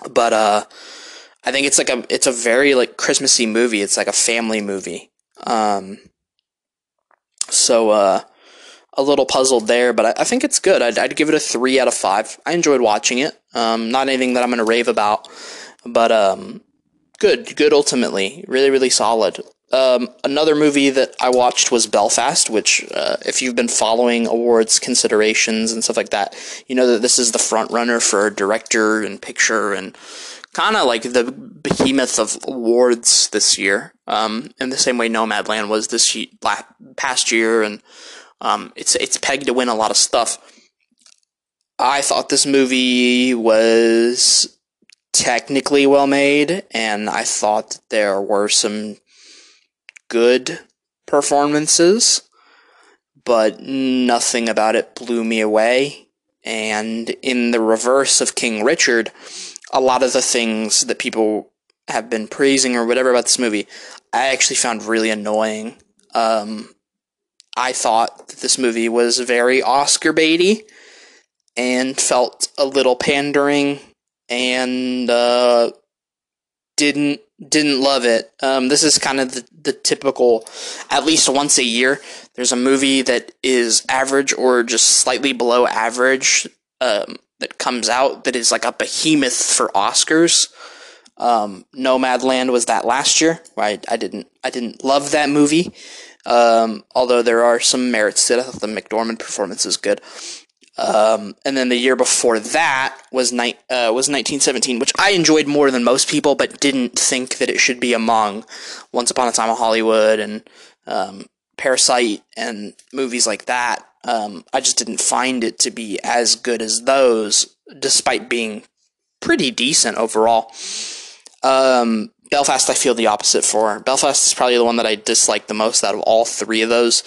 But I think it's like a very, like, Christmassy movie. It's like a family movie. So a little puzzled there, but I think it's good. I'd give it a 3 out of 5. I enjoyed watching it. Not anything that I'm gonna rave about, but good ultimately. Really, really solid. Another movie that I watched was Belfast, which, if you've been following awards considerations and stuff like that, you know that this is the front runner for director and picture and kind of like the behemoth of awards this year. In the same way Nomadland was this past year, and it's pegged to win a lot of stuff. I thought this movie was technically well made, and I thought that there were some good performances, but nothing about it blew me away. And in the reverse of King Richard, a lot of the things that people have been praising or whatever about this movie, I actually found really annoying. I thought that this movie was very Oscar baity and felt a little pandering, and didn't love it. This is kind of the typical, at least once a year, there's a movie that is average or just slightly below average that comes out that is like a behemoth for Oscars. Nomadland was that last year. I didn't love that movie, although there are some merits to it. I thought the McDormand performance was good. And then the year before that was 1917, which I enjoyed more than most people, but didn't think that it should be among Once Upon a Time in Hollywood and Parasite and movies like that. I just didn't find it to be as good as those, despite being pretty decent overall. Belfast, I feel the opposite for. Belfast is probably the one that I dislike the most out of all three of those.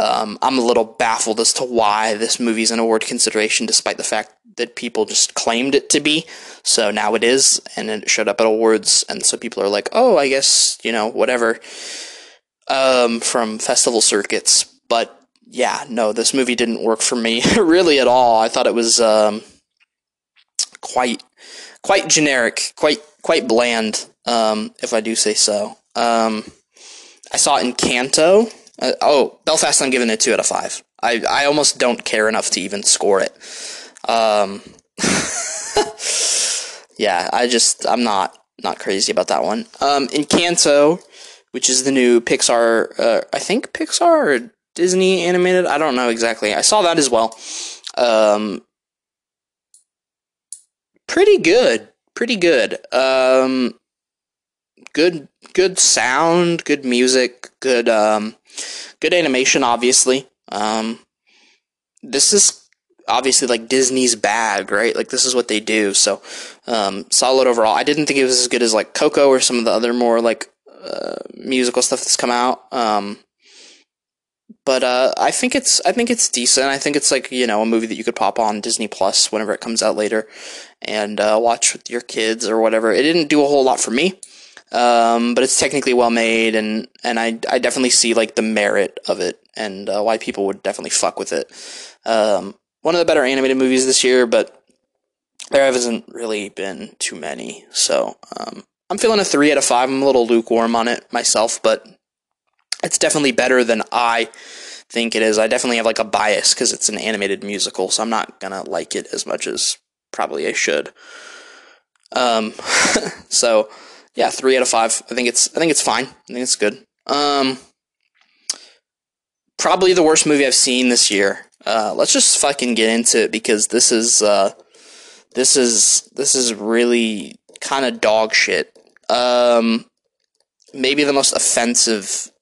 I'm a little baffled as to why this movie's an award consideration, despite the fact that people just claimed it to be. So now it is, and it showed up at awards, and so people are like, oh, I guess, you know, whatever, from festival circuits. But yeah, no, this movie didn't work for me really at all. I thought it was quite generic, quite bland, if I do say so. I saw it in Canto. Belfast, I'm giving it 2 out of 5. I almost don't care enough to even score it. Yeah, I'm not crazy about that one. In Encanto, which is the new Pixar, I think Pixar or Disney animated, I don't know exactly. I saw that as well. Pretty good. Good sound, good music, good animation, obviously. This is obviously like Disney's bag, right? Like, this is what they do. So, solid overall. I didn't think it was as good as like Coco or some of the other more like musical stuff that's come out. But I think it's decent. I think it's like, you know, a movie that you could pop on Disney Plus whenever it comes out later and watch with your kids or whatever. It didn't do a whole lot for me. But it's technically well made, and I definitely see like the merit of it and why people would definitely fuck with it. One of the better animated movies this year, but there hasn't really been too many. So I'm feeling a 3 out of 5. I'm a little lukewarm on it myself, but it's definitely better than I think it is. I definitely have like a bias because it's an animated musical, so I'm not gonna like it as much as probably I should. So. Yeah, 3 out of 5. I think it's fine. I think it's good. Probably the worst movie I've seen this year. Let's just fucking get into it, because this is really kind of dog shit. Maybe the most offensive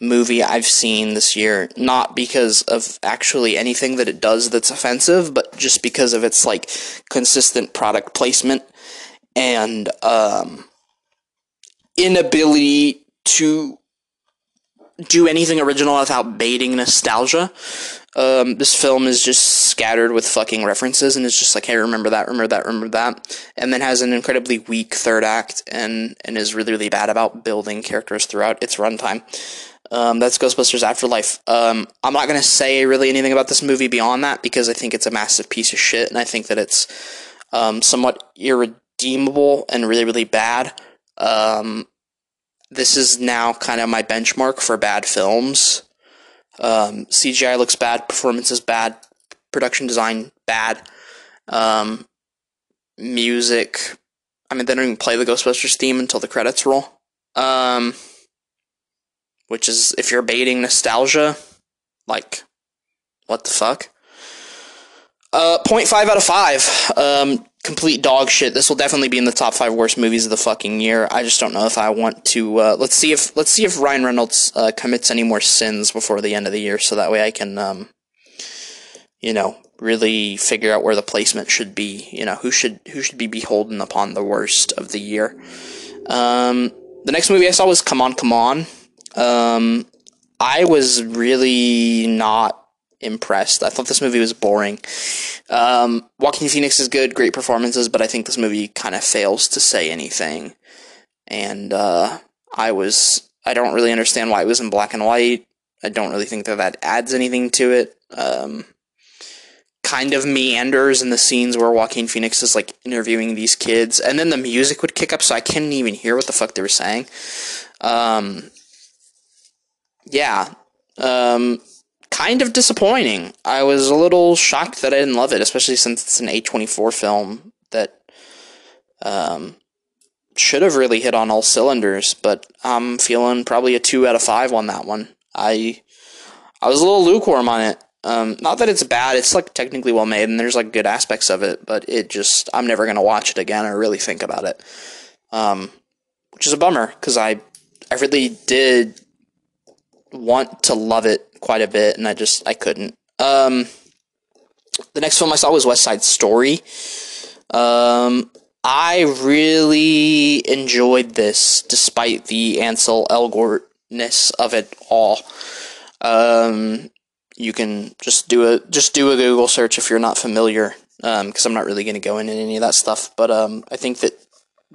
movie I've seen this year, not because of actually anything that it does that's offensive, but just because of its like consistent product placement and inability to do anything original without baiting nostalgia. This film is just scattered with fucking references, and it's just like, hey, remember that, and then has an incredibly weak third act, and is really, really bad about building characters throughout its runtime. That's Ghostbusters Afterlife. I'm not going to say really anything about this movie beyond that, because I think it's a massive piece of shit, and I think that it's somewhat irredeemable and really, really bad. This is now kind of my benchmark for bad films. CGI looks bad, performance is bad, production design bad, music, I mean, they don't even play the Ghostbusters theme until the credits roll, which is, if you're baiting nostalgia, like, what the fuck? 0.5 out of 5, complete dog shit. This will definitely be in the top 5 worst movies of the fucking year. I just don't know if I want to. Let's see if Ryan Reynolds commits any more sins before the end of the year, so that way I can, really figure out where the placement should be. You know, who should be beholden upon the worst of the year. The next movie I saw was Come On, Come On. I was really not impressed. I thought this movie was boring. Joaquin Phoenix is good, great performances, but I think this movie kind of fails to say anything. And I don't really understand why it was in black and white. I don't really think that adds anything to it. Kind of meanders in the scenes where Joaquin Phoenix is like interviewing these kids, and then the music would kick up, so I couldn't even hear what the fuck they were saying. Kind of disappointing. I was a little shocked that I didn't love it, especially since it's an A24 film that should have really hit on all cylinders, but I'm feeling probably a 2 out of 5 on that one. I was a little lukewarm on it. Not that it's bad, it's like technically well made, and there's like good aspects of it, but it just, I'm never going to watch it again or really think about it, which is a bummer, because I really did want to love it quite a bit, and I couldn't. The next film I saw was West Side Story. I really enjoyed this, despite the Ansel Elgort-ness of it all. You can just do a Google search if you're not familiar, because I'm not really going to go into any of that stuff. But I think that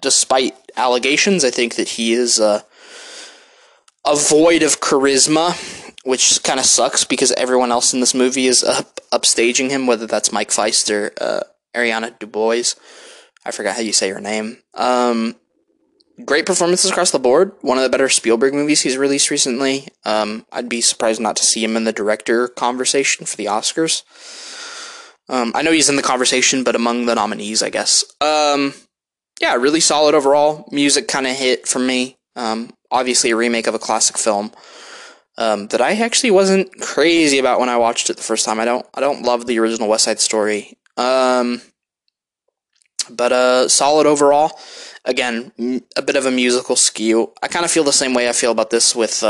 despite allegations, I think that he is a void of charisma, which kind of sucks because everyone else in this movie is upstaging him, whether that's Mike Feist or Ariana DuBois. I forgot how you say her name. Great performances across the board. One of the better Spielberg movies he's released recently. I'd be surprised not to see him in the director conversation for the Oscars. I know he's in the conversation, but among the nominees, I guess. Yeah, really solid overall. Music kind of hit for me. Obviously a remake of a classic film that I actually wasn't crazy about when I watched it the first time. I don't love the original West Side Story. But solid overall. Again, a bit of a musical skew. I kind of feel the same way I feel about this with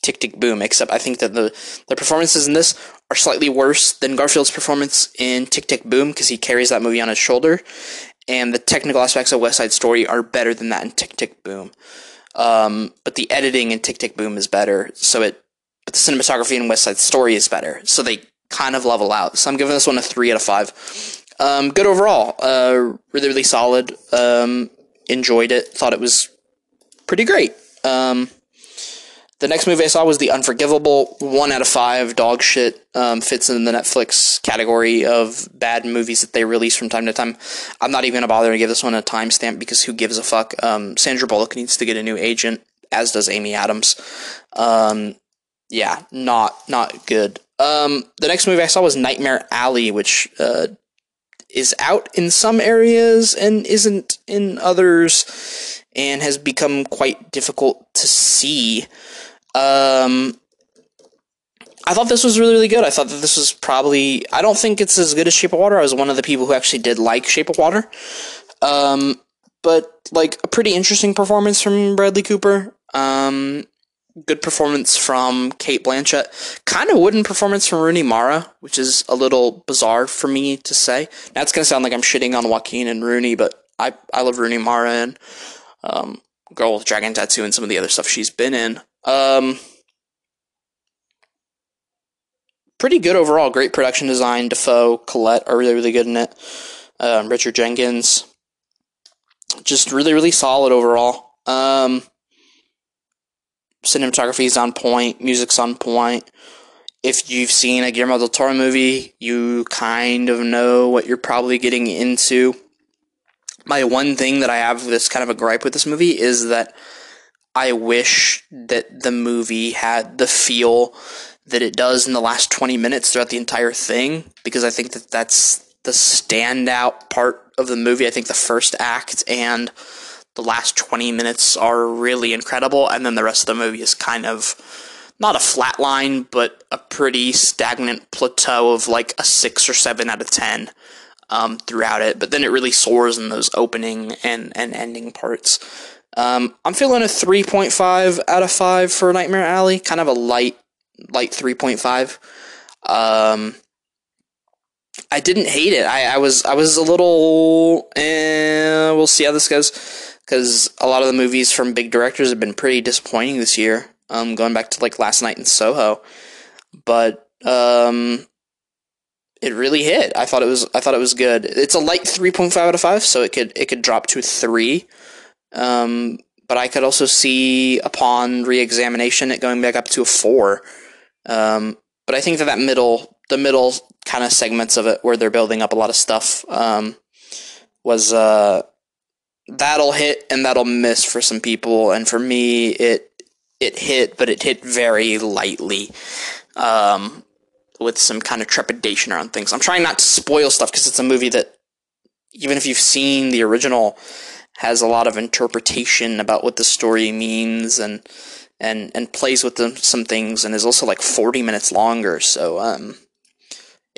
Tick, Tick, Boom, except I think that the performances in this are slightly worse than Garfield's performance in Tick, Tick, Boom, because he carries that movie on his shoulder, and the technical aspects of West Side Story are better than that in Tick, Tick, Boom. But the editing in Tick, Tick, Boom is better, but the cinematography in West Side Story is better, so they kind of level out. So I'm giving this one a 3 out of 5. Good overall. Really, really solid. Enjoyed it. Thought it was pretty great. The next movie I saw was The Unforgivable. 1 out of 5. Dog shit. Fits in the Netflix category of bad movies that they release from time to time. I'm not even going to bother to give this one a timestamp because who gives a fuck? Sandra Bullock needs to get a new agent, as does Amy Adams. Yeah, not good. The next movie I saw was Nightmare Alley, which is out in some areas and isn't in others, and has become quite difficult to see. I thought this was really, really good. I thought that this was probably... I don't think it's as good as Shape of Water. I was one of the people who actually did like Shape of Water. But, like, a pretty interesting performance from Bradley Cooper. Good performance from Cate Blanchett. Kind of wooden performance from Rooney Mara, which is a little bizarre for me to say. Now it's going to sound like I'm shitting on Joaquin and Rooney, but I love Rooney Mara and Girl with Dragon Tattoo and some of the other stuff she's been in. Pretty good overall. Great production design. Defoe, Collette are really, really good in it. Richard Jenkins. Just really, really solid overall. Cinematography is on point, music's on point. If you've seen a Guillermo del Toro movie, you kind of know what you're probably getting into. My one thing that I have that's kind of a gripe with this movie is that I wish that the movie had the feel that it does in the last 20 minutes throughout the entire thing, because I think that that's the standout part of the movie. I think the first act and the last 20 minutes are really incredible, and then the rest of the movie is kind of not a flat line, but a pretty stagnant plateau of like a 6 or 7 out of 10 throughout it. But then it really soars in those opening and ending parts. I'm feeling a 3.5 out of 5 for Nightmare Alley. Kind of a light 3.5. I didn't hate it. I was a little... we'll see how this goes, because a lot of the movies from big directors have been pretty disappointing this year, going back to, like, Last Night in Soho, but, it really hit. I thought it was good. It's a light 3.5 out of 5, so it could drop to 3, but I could also see, upon re-examination, it going back up to a 4, but I think that the middle kind of segments of it, where they're building up a lot of stuff, was that'll hit and that'll miss for some people, and for me it hit, but it hit very lightly, with some kind of trepidation around things. I'm trying not to spoil stuff because it's a movie that, even if you've seen the original, has a lot of interpretation about what the story means and plays with some things, and is also like 40 minutes longer, so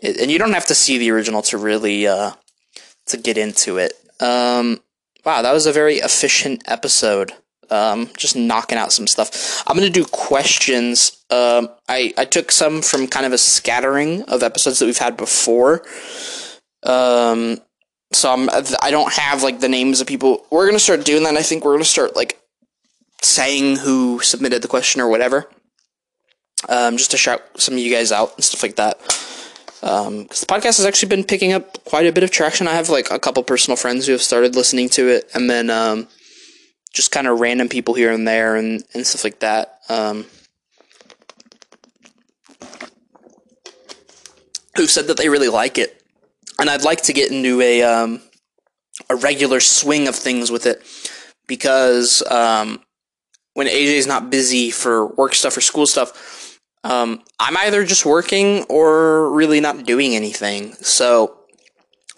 and you don't have to see the original to really to get into it. Wow, that was a very efficient episode. Just knocking out some stuff. I'm going to do questions. I took some from kind of a scattering of episodes that we've had before. So I don't have, like, the names of people. We're going to start doing that. I think we're going to start, like, saying who submitted the question or whatever. just to shout some of you guys out and stuff like that. Because the podcast has actually been picking up quite a bit of traction. I have like a couple personal friends who have started listening to it, and then just kind of random people here and there and stuff like that. Who've said that they really like it, and I'd like to get into a regular swing of things with it, because when AJ's not busy for work stuff or school stuff, I'm either just working or really not doing anything, so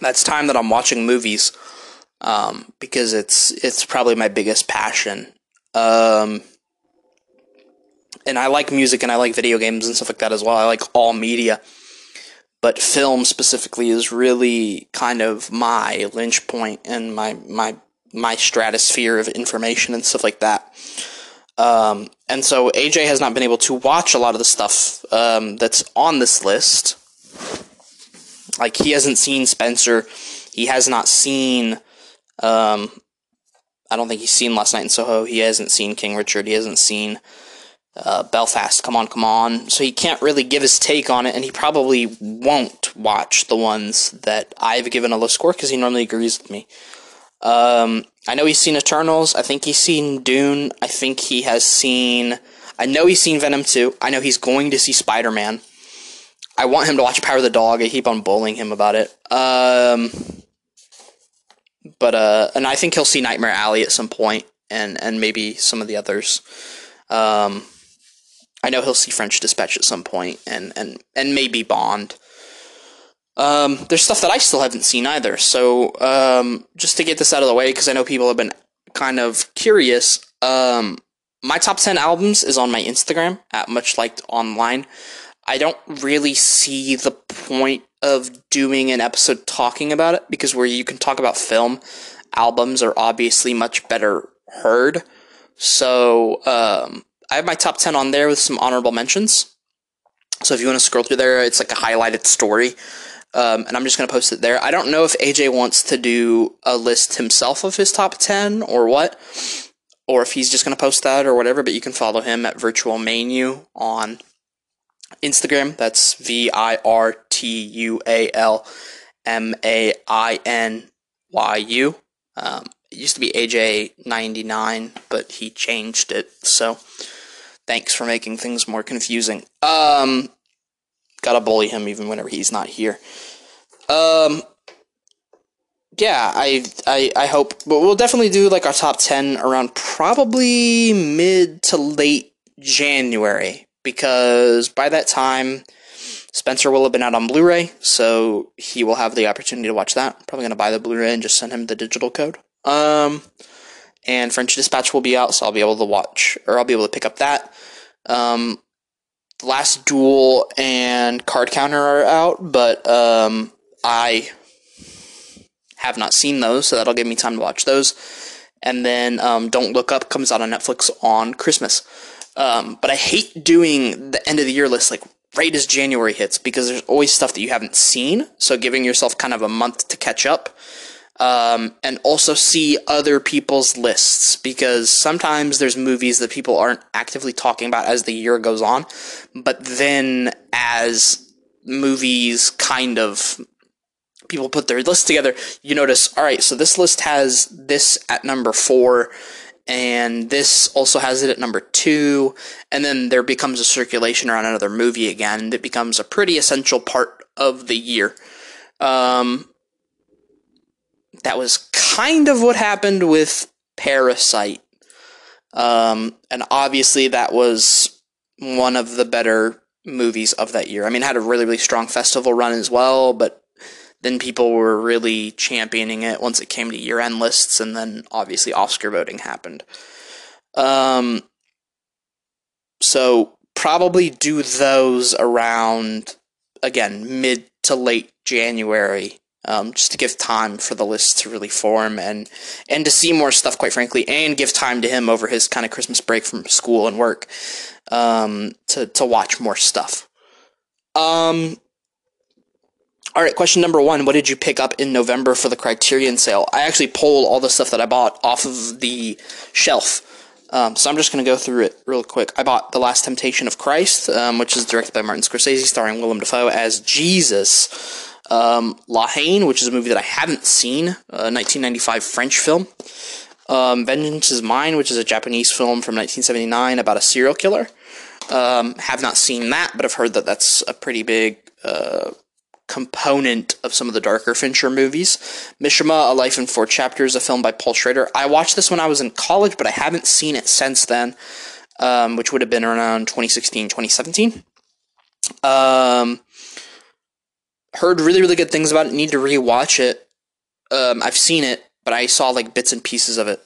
that's time that I'm watching movies, because it's probably my biggest passion, and I like music and I like video games and stuff like that as well. I like all media, but film specifically is really kind of my lynch point and my stratosphere of information and stuff like that. And so AJ has not been able to watch a lot of the stuff that's on this list. Like, he hasn't seen Spencer. He has not seen, I don't think he's seen Last Night in Soho. He hasn't seen King Richard. He hasn't seen Belfast, Come On. So he can't really give his take on it, and he probably won't watch the ones that I've given a low score, because he normally agrees with me. I know he's seen Eternals. I think he's seen Dune. I know he's seen Venom 2. I know he's going to see Spider-Man. I want him to watch Power of the Dog. I keep on bullying him about it. And I think he'll see Nightmare Alley at some point, and maybe some of the others. I know he'll see French Dispatch at some point, and maybe Bond. There's stuff that I still haven't seen either, so, just to get this out of the way, because I know people have been kind of curious, my top 10 albums is on my Instagram, at muchlikedonline. I don't really see the point of doing an episode talking about it, because where you can talk about film, albums are obviously much better heard, so, I have my top 10 on there with some honorable mentions, so if you want to scroll through there, it's like a highlighted story. And I'm just going to post it there. I don't know if AJ wants to do a list himself of his top 10 or what, or if he's just going to post that or whatever, but you can follow him at Virtual Manu on Instagram. That's VIRTUALMAINYU. It used to be AJ99, but he changed it, so thanks for making things more confusing. Gotta bully him even whenever he's not here. Yeah, I hope, but we'll definitely do like our top 10 around probably mid to late January, because by that time Spencer will have been out on Blu-ray, so he will have the opportunity to watch that. I'm probably gonna buy the Blu-ray and just send him the digital code. And French Dispatch will be out, so I'll be able to watch, or I'll be able to pick up that. The Last Duel and Card Counter are out, but I have not seen those, so that'll give me time to watch those. And then Don't Look Up comes out on Netflix on Christmas. But I hate doing the end of the year list like right as January hits, because there's always stuff that you haven't seen, so giving yourself kind of a month to catch up. And also see other people's lists, because sometimes there's movies that people aren't actively talking about as the year goes on, but then as movies kind of, people put their lists together, you notice, alright, so this list has this at number 4, and this also has it at number 2, and then there becomes a circulation around another movie again that becomes a pretty essential part of the year. That was kind of what happened with Parasite. And obviously that was one of the better movies of that year. I mean, it had a really, really strong festival run as well, but then people were really championing it once it came to year-end lists, and then obviously Oscar voting happened. So probably do those around, again, mid to late January. Just to give time for the list to really form and to see more stuff, quite frankly, and give time to him over his kind of Christmas break from school and work to watch more stuff. All right, question number 1, what did you pick up in November for the Criterion sale? I actually pulled all the stuff that I bought off of the shelf. So I'm just going to go through it real quick. I bought The Last Temptation of Christ, which is directed by Martin Scorsese, starring Willem Dafoe as Jesus. La Haine, which is a movie that I haven't seen, a 1995 French film. Vengeance is Mine, which is a Japanese film from 1979 about a serial killer. Have not seen that, but I've heard that that's a pretty big component of some of the darker Fincher movies. Mishima, A Life in Four Chapters, a film by Paul Schrader. I watched this when I was in college, but I haven't seen it since then, which would have been around 2016, 2017. Heard really, really good things about it. Need to rewatch it. I've seen it, but I saw like bits and pieces of it.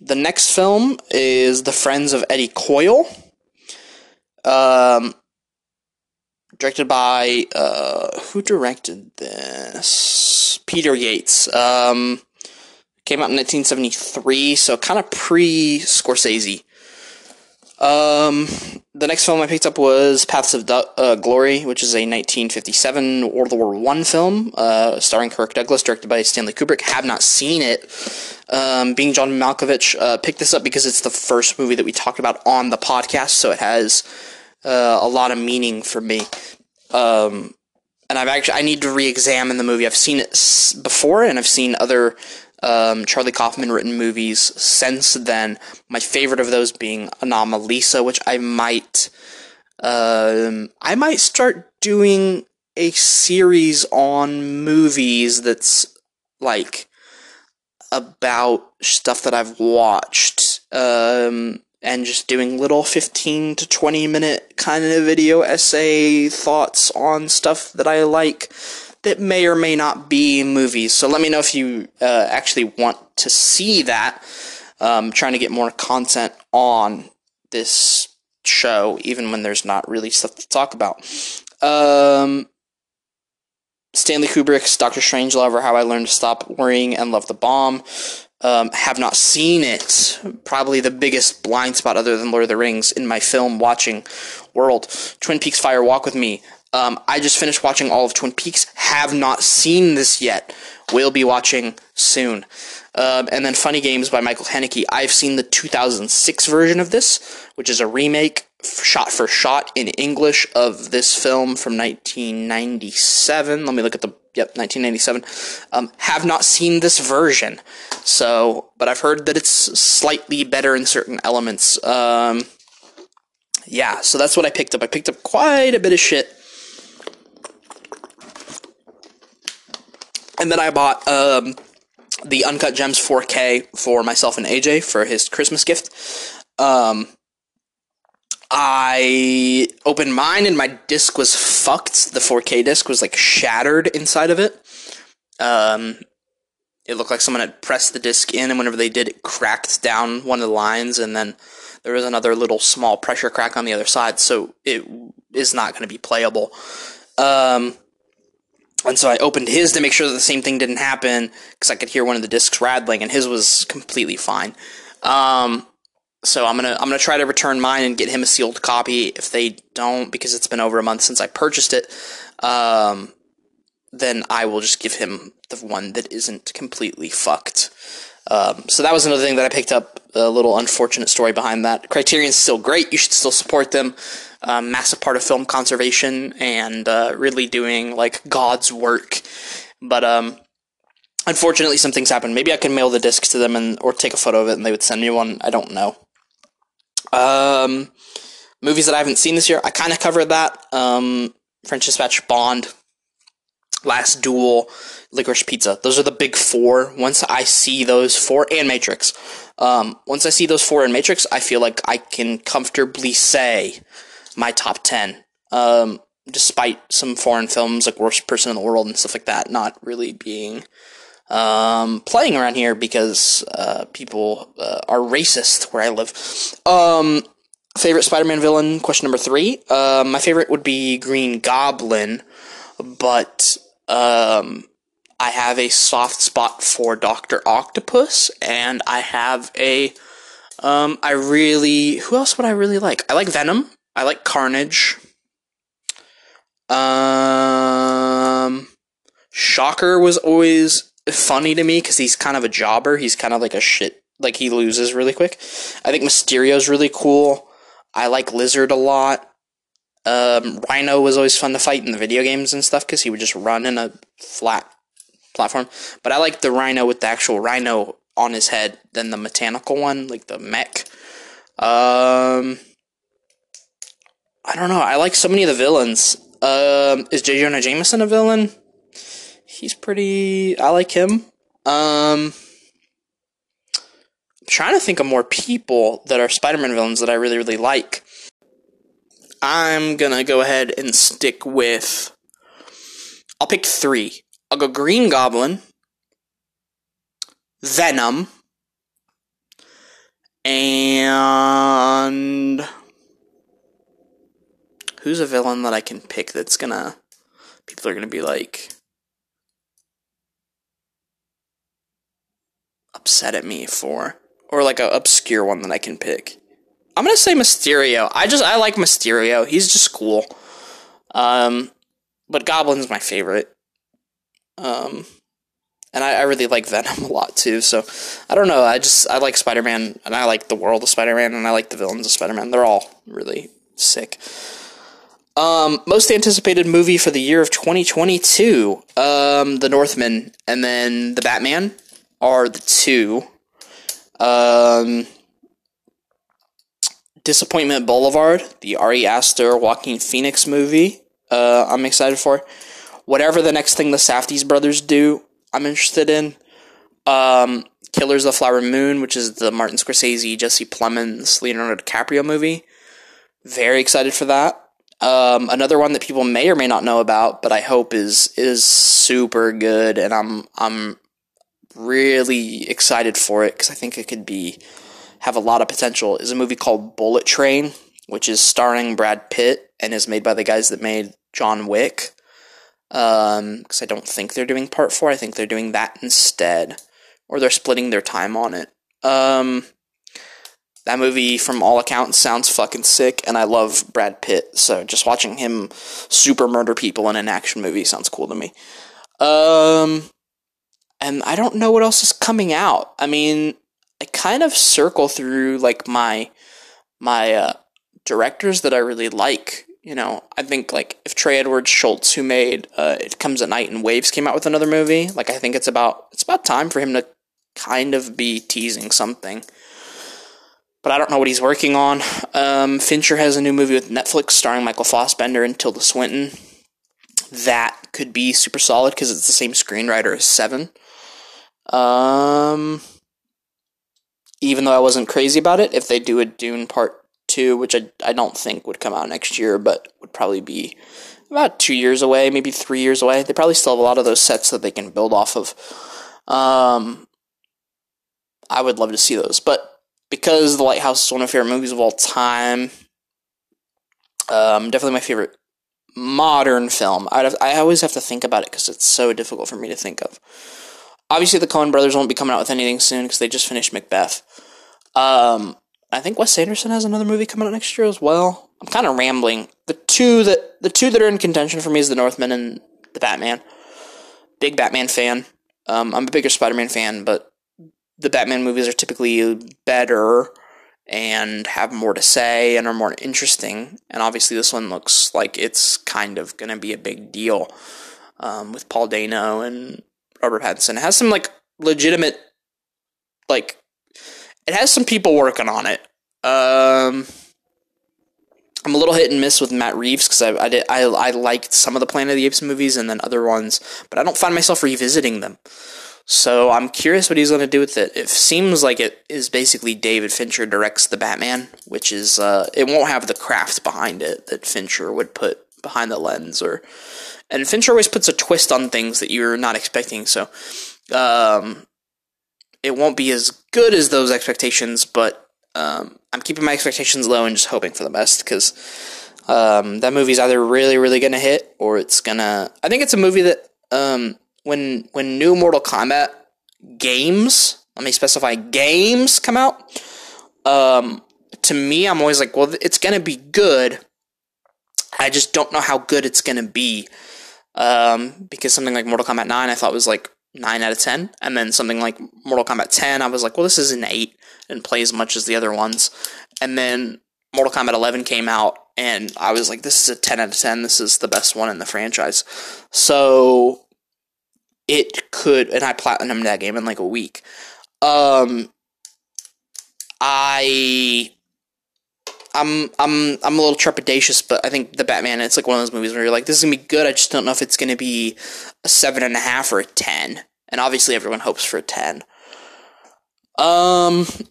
The next film is The Friends of Eddie Coyle, directed by, who directed this? Peter Yates. Came out in 1973, so kind of pre-Scorsese. The next film I picked up was Paths of Glory, which is a 1957 World War I film, starring Kirk Douglas, directed by Stanley Kubrick. Have not seen it. Being John Malkovich, picked this up because it's the first movie that we talked about on the podcast, so it has a lot of meaning for me. And I need to re-examine the movie. I've seen it before, and I've seen other Charlie Kaufman written movies since then, my favorite of those being Anomalisa, which I might start doing a series on movies that's like about stuff that I've watched, and just doing little 15 to 20 minute kind of video essay thoughts on stuff that I like that may or may not be movies. So let me know if you actually want to see that. Trying to get more content on this show, even when there's not really stuff to talk about. Stanley Kubrick's Dr. Strangelove, or How I Learned to Stop Worrying and Love the Bomb. Have not seen it. Probably the biggest blind spot other than Lord of the Rings in my film watching world. Twin Peaks Fire Walk with Me. I just finished watching all of Twin Peaks. Have not seen this yet. Will be watching soon. And then Funny Games by Michael Haneke. I've seen the 2006 version of this, which is a remake, shot for shot in English, of this film from 1997. Let me look at the... Yep, 1997. Have not seen this version. So, but I've heard that it's slightly better in certain elements. Yeah, so that's what I picked up. I picked up quite a bit of shit. And then I bought the Uncut Gems 4K for myself and AJ for his Christmas gift. I opened mine and my disc was fucked. The 4K disc was like shattered inside of it. It looked like someone had pressed the disc in, and whenever they did, it cracked down one of the lines, and then there was another little small pressure crack on the other side, so it is not going to be playable. And so I opened his to make sure that the same thing didn't happen, because I could hear one of the discs rattling, and his was completely fine. So I'm gonna try to return mine and get him a sealed copy. If they don't, because it's been over a month since I purchased it, then I will just give him the one that isn't completely fucked. So that was another thing that I picked up. A little unfortunate story behind that. Criterion's still great. You should still support them. Massive part of film conservation and really doing like God's work. But unfortunately, some things happened. Maybe I could mail the disc to them or take a photo of it and they would send me one. I don't know. Movies that I haven't seen this year. I kind of covered that. French Dispatch, Bond, Last Duel, Licorice Pizza. Those are the big four. Once I see those four, and Matrix. Once I see those four in Matrix, I feel like I can comfortably say my top 10, despite some foreign films like Worst Person in the World and stuff like that not really being playing around here because people are racist where I live. Favorite Spider-Man villain, question number 3. My favorite would be Green Goblin, but I have a soft spot for Dr. Octopus, and I have a, who else would I really like? I like Venom. I like Carnage. Shocker was always funny to me because he's kind of a jobber. He's kind of like a shit. Like, he loses really quick. I think Mysterio's really cool. I like Lizard a lot. Rhino was always fun to fight in the video games and stuff because he would just run in a flat platform. But I like the Rhino with the actual Rhino on his head than the mechanical one, like the mech. I don't know. I like so many of the villains. Is J. Jonah Jameson a villain? He's pretty... I like him. I'm trying to think of more people that are Spider-Man villains that I really, really like. I'm going to go ahead and stick with... I'll pick three. I'll go Green Goblin, Venom, and... Who's a villain that I can pick that's going to... People are going to be like... upset at me for, or like an obscure one that I can pick. I'm gonna say Mysterio. I like Mysterio. He's just cool. But Goblin's my favorite. And I really like Venom a lot too. So I don't know. I like Spider-Man, and I like the world of Spider-Man, and I like the villains of Spider-Man. They're all really sick. Most anticipated movie for the year of 2022. The Northman, and then the Batman are the two. Disappointment Boulevard, the Ari Aster, Joaquin Phoenix movie, I'm excited for. Whatever the next thing the Safdie brothers do, I'm interested in. Killers of the Flower Moon, which is the Martin Scorsese, Jesse Plemons, Leonardo DiCaprio movie. Very excited for that. Another one that people may or may not know about, but I hope is super good, and I'm really excited for it because I think it could have a lot of potential, is a movie called Bullet Train, which is starring Brad Pitt and is made by the guys that made John Wick, because I don't think they're doing part 4. I think they're doing that instead, or they're splitting their time on it. That movie, from all accounts, sounds fucking sick, and I love Brad Pitt, so just watching him super murder people in an action movie sounds cool to me. And I don't know what else is coming out. I mean, I kind of circle through, like, my directors that I really like. You know, I think, like, if Trey Edward Schultz, who made It Comes at Night and Waves, came out with another movie, like, I think it's about time for him to kind of be teasing something. But I don't know what he's working on. Fincher has a new movie with Netflix starring Michael Fassbender and Tilda Swinton. That could be super solid because it's the same screenwriter as Seven. Even though I wasn't crazy about it, if they do a Dune Part 2, which I don't think would come out next year, but would probably be about 2 years away, maybe 3 years away. They probably still have a lot of those sets that they can build off of. I would love to see those. But because The Lighthouse is one of my favorite movies of all time, definitely my favorite modern film. I always have to think about it because it's so difficult for me to think of. Obviously, the Coen brothers won't be coming out with anything soon because they just finished Macbeth. I think Wes Anderson has another movie coming out next year as well. I'm kind of rambling. The two that are in contention for me is The Northman and The Batman. Big Batman fan. I'm a bigger Spider-Man fan, but the Batman movies are typically better and have more to say and are more interesting. And obviously this one looks like it's kind of going to be a big deal, with Paul Dano and Robert Pattinson. It has some, like, legitimate, like, it has some people working on it. I'm a little hit and miss with Matt Reeves because I liked some of the Planet of the Apes movies and then other ones, but I don't find myself revisiting them. So I'm curious what he's going to do with it. It seems like it is basically David Fincher directs The Batman, which is, it won't have the craft behind it that Fincher would put behind the lens. And Fincher always puts a twist on things that you're not expecting, so it won't be as good as those expectations, but I'm keeping my expectations low and just hoping for the best, because that movie's either really, really going to hit, or it's going to... I think it's a movie that... When new Mortal Kombat games, let me specify games, come out, to me, I'm always like, well, it's going to be good. I just don't know how good it's going to be. because something like Mortal Kombat 9 I thought was like 9 out of 10, and then something like Mortal Kombat 10 I was like, well, this is an 8 and play as much as the other ones. And then Mortal Kombat 11 came out and I was like, this is a 10 out of 10. This is the best one in the franchise. So it could, and I platinumed that game in like a week. I'm a little trepidatious, but I think the Batman, it's like one of those movies where you're like, this is gonna be good, I just don't know if it's gonna be a 7.5 or a 10. And obviously everyone hopes for a 10.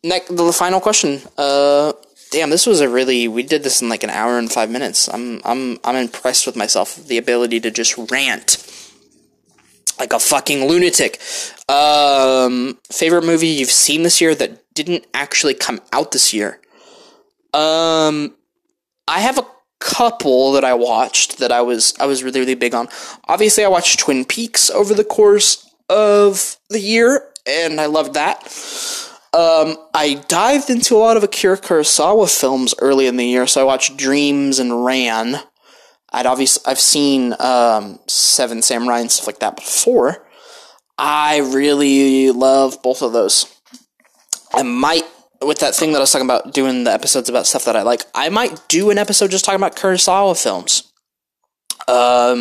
Next, the final question. Damn, this was a really, we did this in like an hour and 5 minutes. I'm impressed with myself, the ability to just rant like a fucking lunatic. Favorite movie you've seen this year that didn't actually come out this year? I have a couple that I watched that I was really, really big on. Obviously, I watched Twin Peaks over the course of the year, and I loved that. I dived into a lot of Akira Kurosawa films early in the year, so I watched Dreams and Ran. I've seen Seven Samurai and stuff like that before. I really love both of those. I might, with that thing that I was talking about, doing the episodes about stuff that I like, I might do an episode just talking about Kurosawa films. Because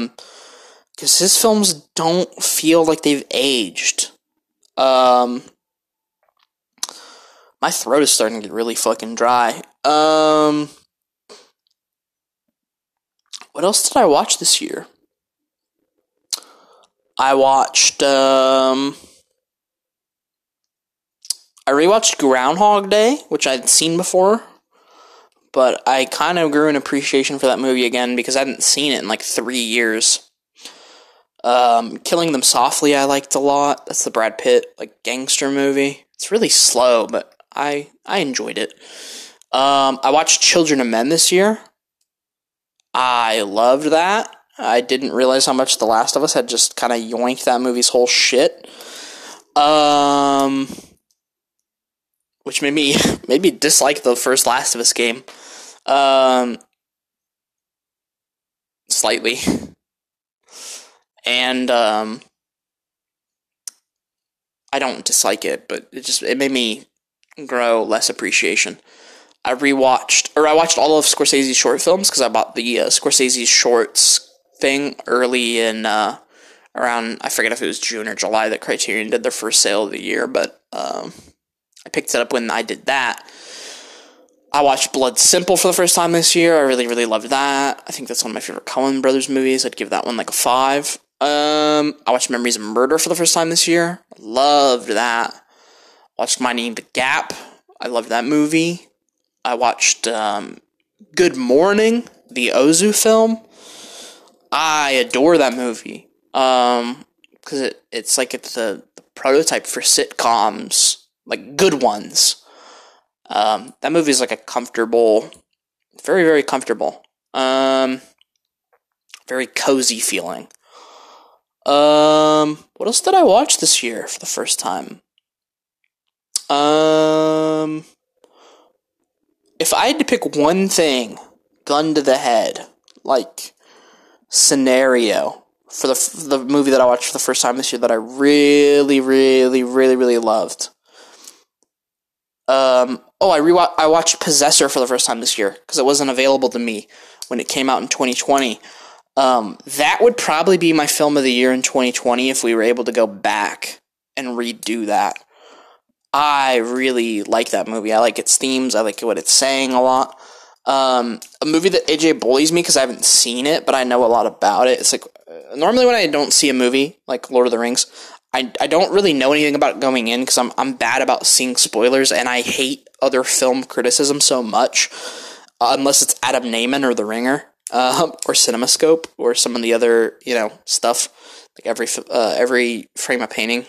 his films don't feel like they've aged. My throat is starting to get really fucking dry. What else did I watch this year? I watched, I rewatched Groundhog Day, which I'd seen before, but I kind of grew an appreciation for that movie again because I hadn't seen it in like 3 years. Killing Them Softly I liked a lot. That's the Brad Pitt like gangster movie. It's really slow, but I enjoyed it. I watched Children of Men this year. I loved that. I didn't realize how much The Last of Us had just kind of yoinked that movie's whole shit. Which made me dislike the first Last of Us game. Slightly. And, I don't dislike it, but it made me grow less appreciation. I watched all of Scorsese's short films, because I bought the Scorsese shorts thing early in, around, I forget if it was June or July that Criterion did their first sale of the year, but, I picked it up when I did that. I watched Blood Simple for the first time this year. I really, really loved that. I think that's one of my favorite Coen Brothers movies. I'd give that one like a 5. I watched Memories of Murder for the first time this year. Loved that. Watched Minding the Gap. I loved that movie. I watched Good Morning, the Ozu film. I adore that movie because it's like it's the prototype for sitcoms, like good ones. That movie is like a comfortable, very, very comfortable, very cozy feeling. What else did I watch this year for the first time? If I had to pick one thing, gun to the head, like scenario for the movie that I watched for the first time this year that I really, really, really, really loved. I watched Possessor for the first time this year because it wasn't available to me when it came out in 2020. That would probably be my film of the year in 2020 if we were able to go back and redo that. I really like that movie. I like its themes. I like what it's saying a lot. A movie that AJ bullies me because I haven't seen it, but I know a lot about it. It's like, normally when I don't see a movie like Lord of the Rings, I don't really know anything about going in because I'm bad about seeing spoilers, and I hate other film criticism so much, unless it's Adam Naiman or The Ringer or CinemaScope or some of the other stuff like every frame of painting.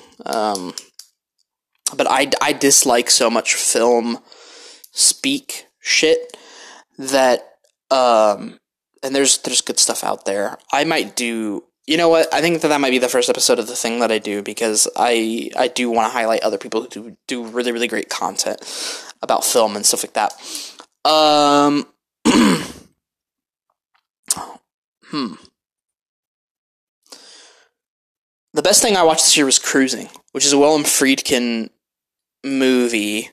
But I dislike so much film speak shit that and there's good stuff out there. I might do. You know what? I think that might be the first episode of the thing that I do because I do want to highlight other people who do really, really great content about film and stuff like that. The best thing I watched this year was Cruising, which is a Willem Friedkin movie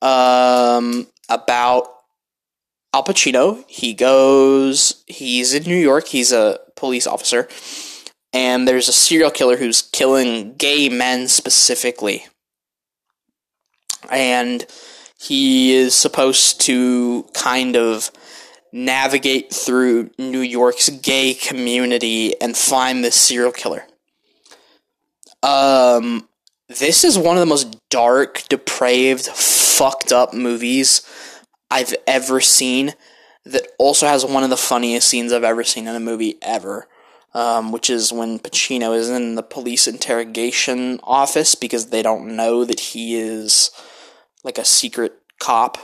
about Al Pacino. He's in New York. He's a police officer. And there's a serial killer who's killing gay men specifically. And he is supposed to kind of navigate through New York's gay community and find this serial killer. This is one of the most dark, depraved, fucked up movies I've ever seen, that also has one of the funniest scenes I've ever seen in a movie ever, which is when Pacino is in the police interrogation office because they don't know that he is like a secret cop.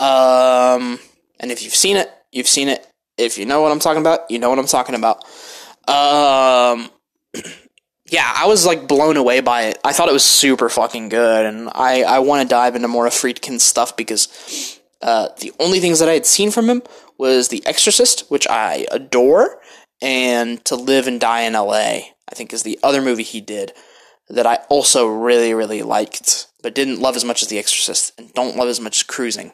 And if you've seen it, you've seen it. If you know what I'm talking about, you know what I'm talking about. Yeah, I was, like, blown away by it. I thought it was super fucking good, and I want to dive into more of Friedkin's stuff because the only things that I had seen from him was The Exorcist, which I adore, and To Live and Die in L.A., I think is the other movie he did that I also really, really liked, but didn't love as much as The Exorcist, and don't love as much as Cruising.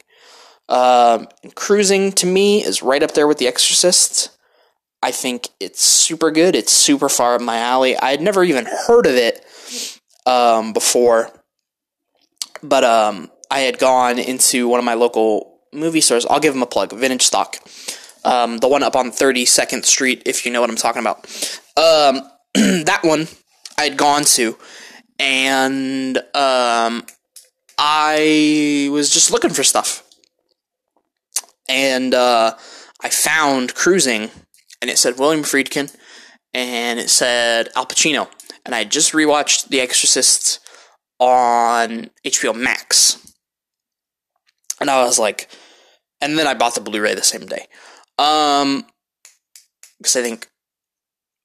And Cruising, to me, is right up there with The Exorcist. I think it's super good. It's super far up my alley. I had never even heard of it before, but I had gone into one of my local movie stores. I'll give them a plug, Vintage Stock, the one up on 32nd Street, if you know what I'm talking about. That one I had gone to, and I was just looking for stuff, and I found Cruising. And it said William Friedkin, and it said Al Pacino. And I just rewatched The Exorcist on HBO Max. And I was like, and then I bought the Blu-ray the same day. Because I think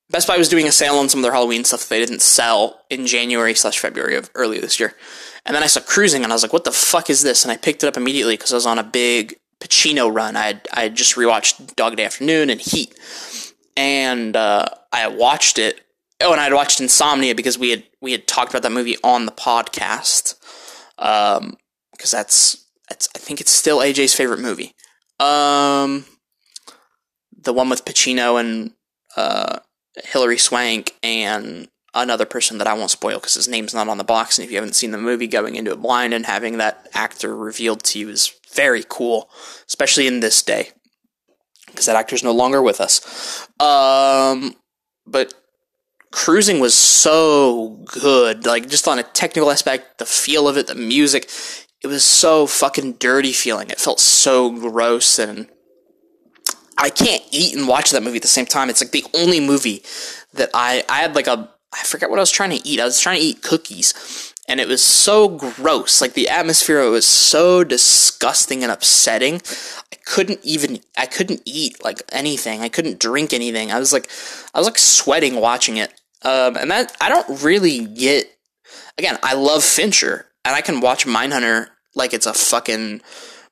Best Buy was doing a sale on some of their Halloween stuff that they didn't sell in January/February of earlier this year. And then I saw Cruising, and I was like, what the fuck is this? And I picked it up immediately because I was on a big Pacino run. I had just rewatched Dog Day Afternoon and Heat, and I watched it. Oh, and I had watched Insomnia because we had talked about that movie on the podcast, because that's I think it's still AJ's favorite movie, the one with Pacino and Hilary Swank and another person that I won't spoil because his name's not on the box, and if you haven't seen the movie, going into it blind and having that actor revealed to you is very cool, especially in this day, because that actor's no longer with us. But Cruising was so good, like, just on a technical aspect, the feel of it, the music, it was so fucking dirty feeling. It felt so gross, and I can't eat and watch that movie at the same time. It's, like, the only movie that I had, like, I forget what I was trying to eat. I was trying to eat cookies, and it was so gross. Like, the atmosphere, it was so disgusting and upsetting. I couldn't eat, like, anything. I couldn't drink anything. I was, like, sweating watching it. And that, I don't really get, again, I love Fincher, and I can watch Mindhunter like it's a fucking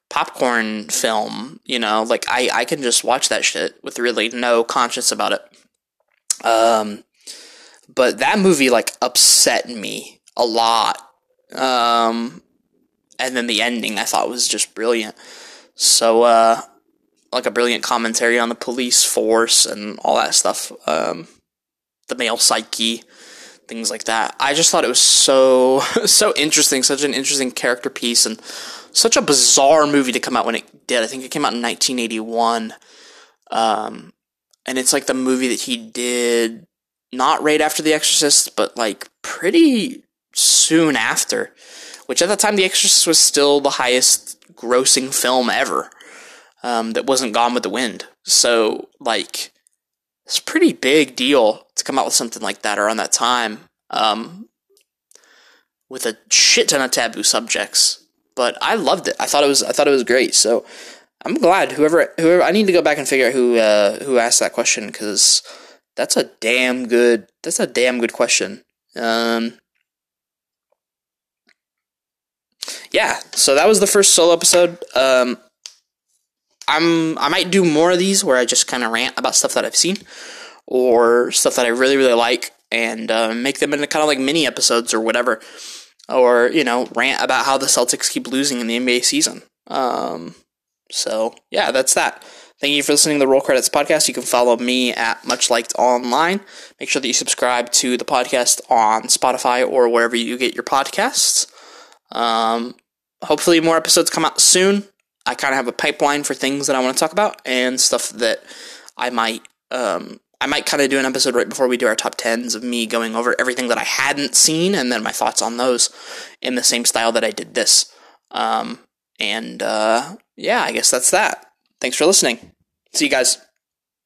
popcorn film, you know? Like, I can just watch that shit with really no conscience about it. But that movie, like, upset me a lot, and then the ending I thought was just brilliant, so, like, a brilliant commentary on the police force and all that stuff, the male psyche, things like that. I just thought it was so interesting, such an interesting character piece, and such a bizarre movie to come out when it did. I think it came out in 1981, and it's, like, the movie that he did not right after The Exorcist, but, like, pretty soon after, which at the time The Exorcist was still the highest grossing film ever, that wasn't Gone with the Wind. So, like, it's a pretty big deal to come out with something like that around that time, with a shit ton of taboo subjects. But I loved it. I thought it was great. So I'm glad whoever I need to go back and figure out who asked that question, because that's a damn good question. Yeah, so that was the first solo episode. I might do more of these where I just kind of rant about stuff that I've seen, or stuff that I really, really like, and make them into kind of like mini episodes or whatever. Or, you know, rant about how the Celtics keep losing in the NBA season. So, yeah, that's that. Thank you for listening to the Roll Credits Podcast. You can follow me at MuchLikedOnline. Make sure that you subscribe to the podcast on Spotify or wherever you get your podcasts. Hopefully more episodes come out soon. I kind of have a pipeline for things that I want to talk about and stuff that I might kind of do an episode right before we do our top 10s of me going over everything that I hadn't seen and then my thoughts on those in the same style that I did this. I guess that's that. Thanks for listening. See you guys.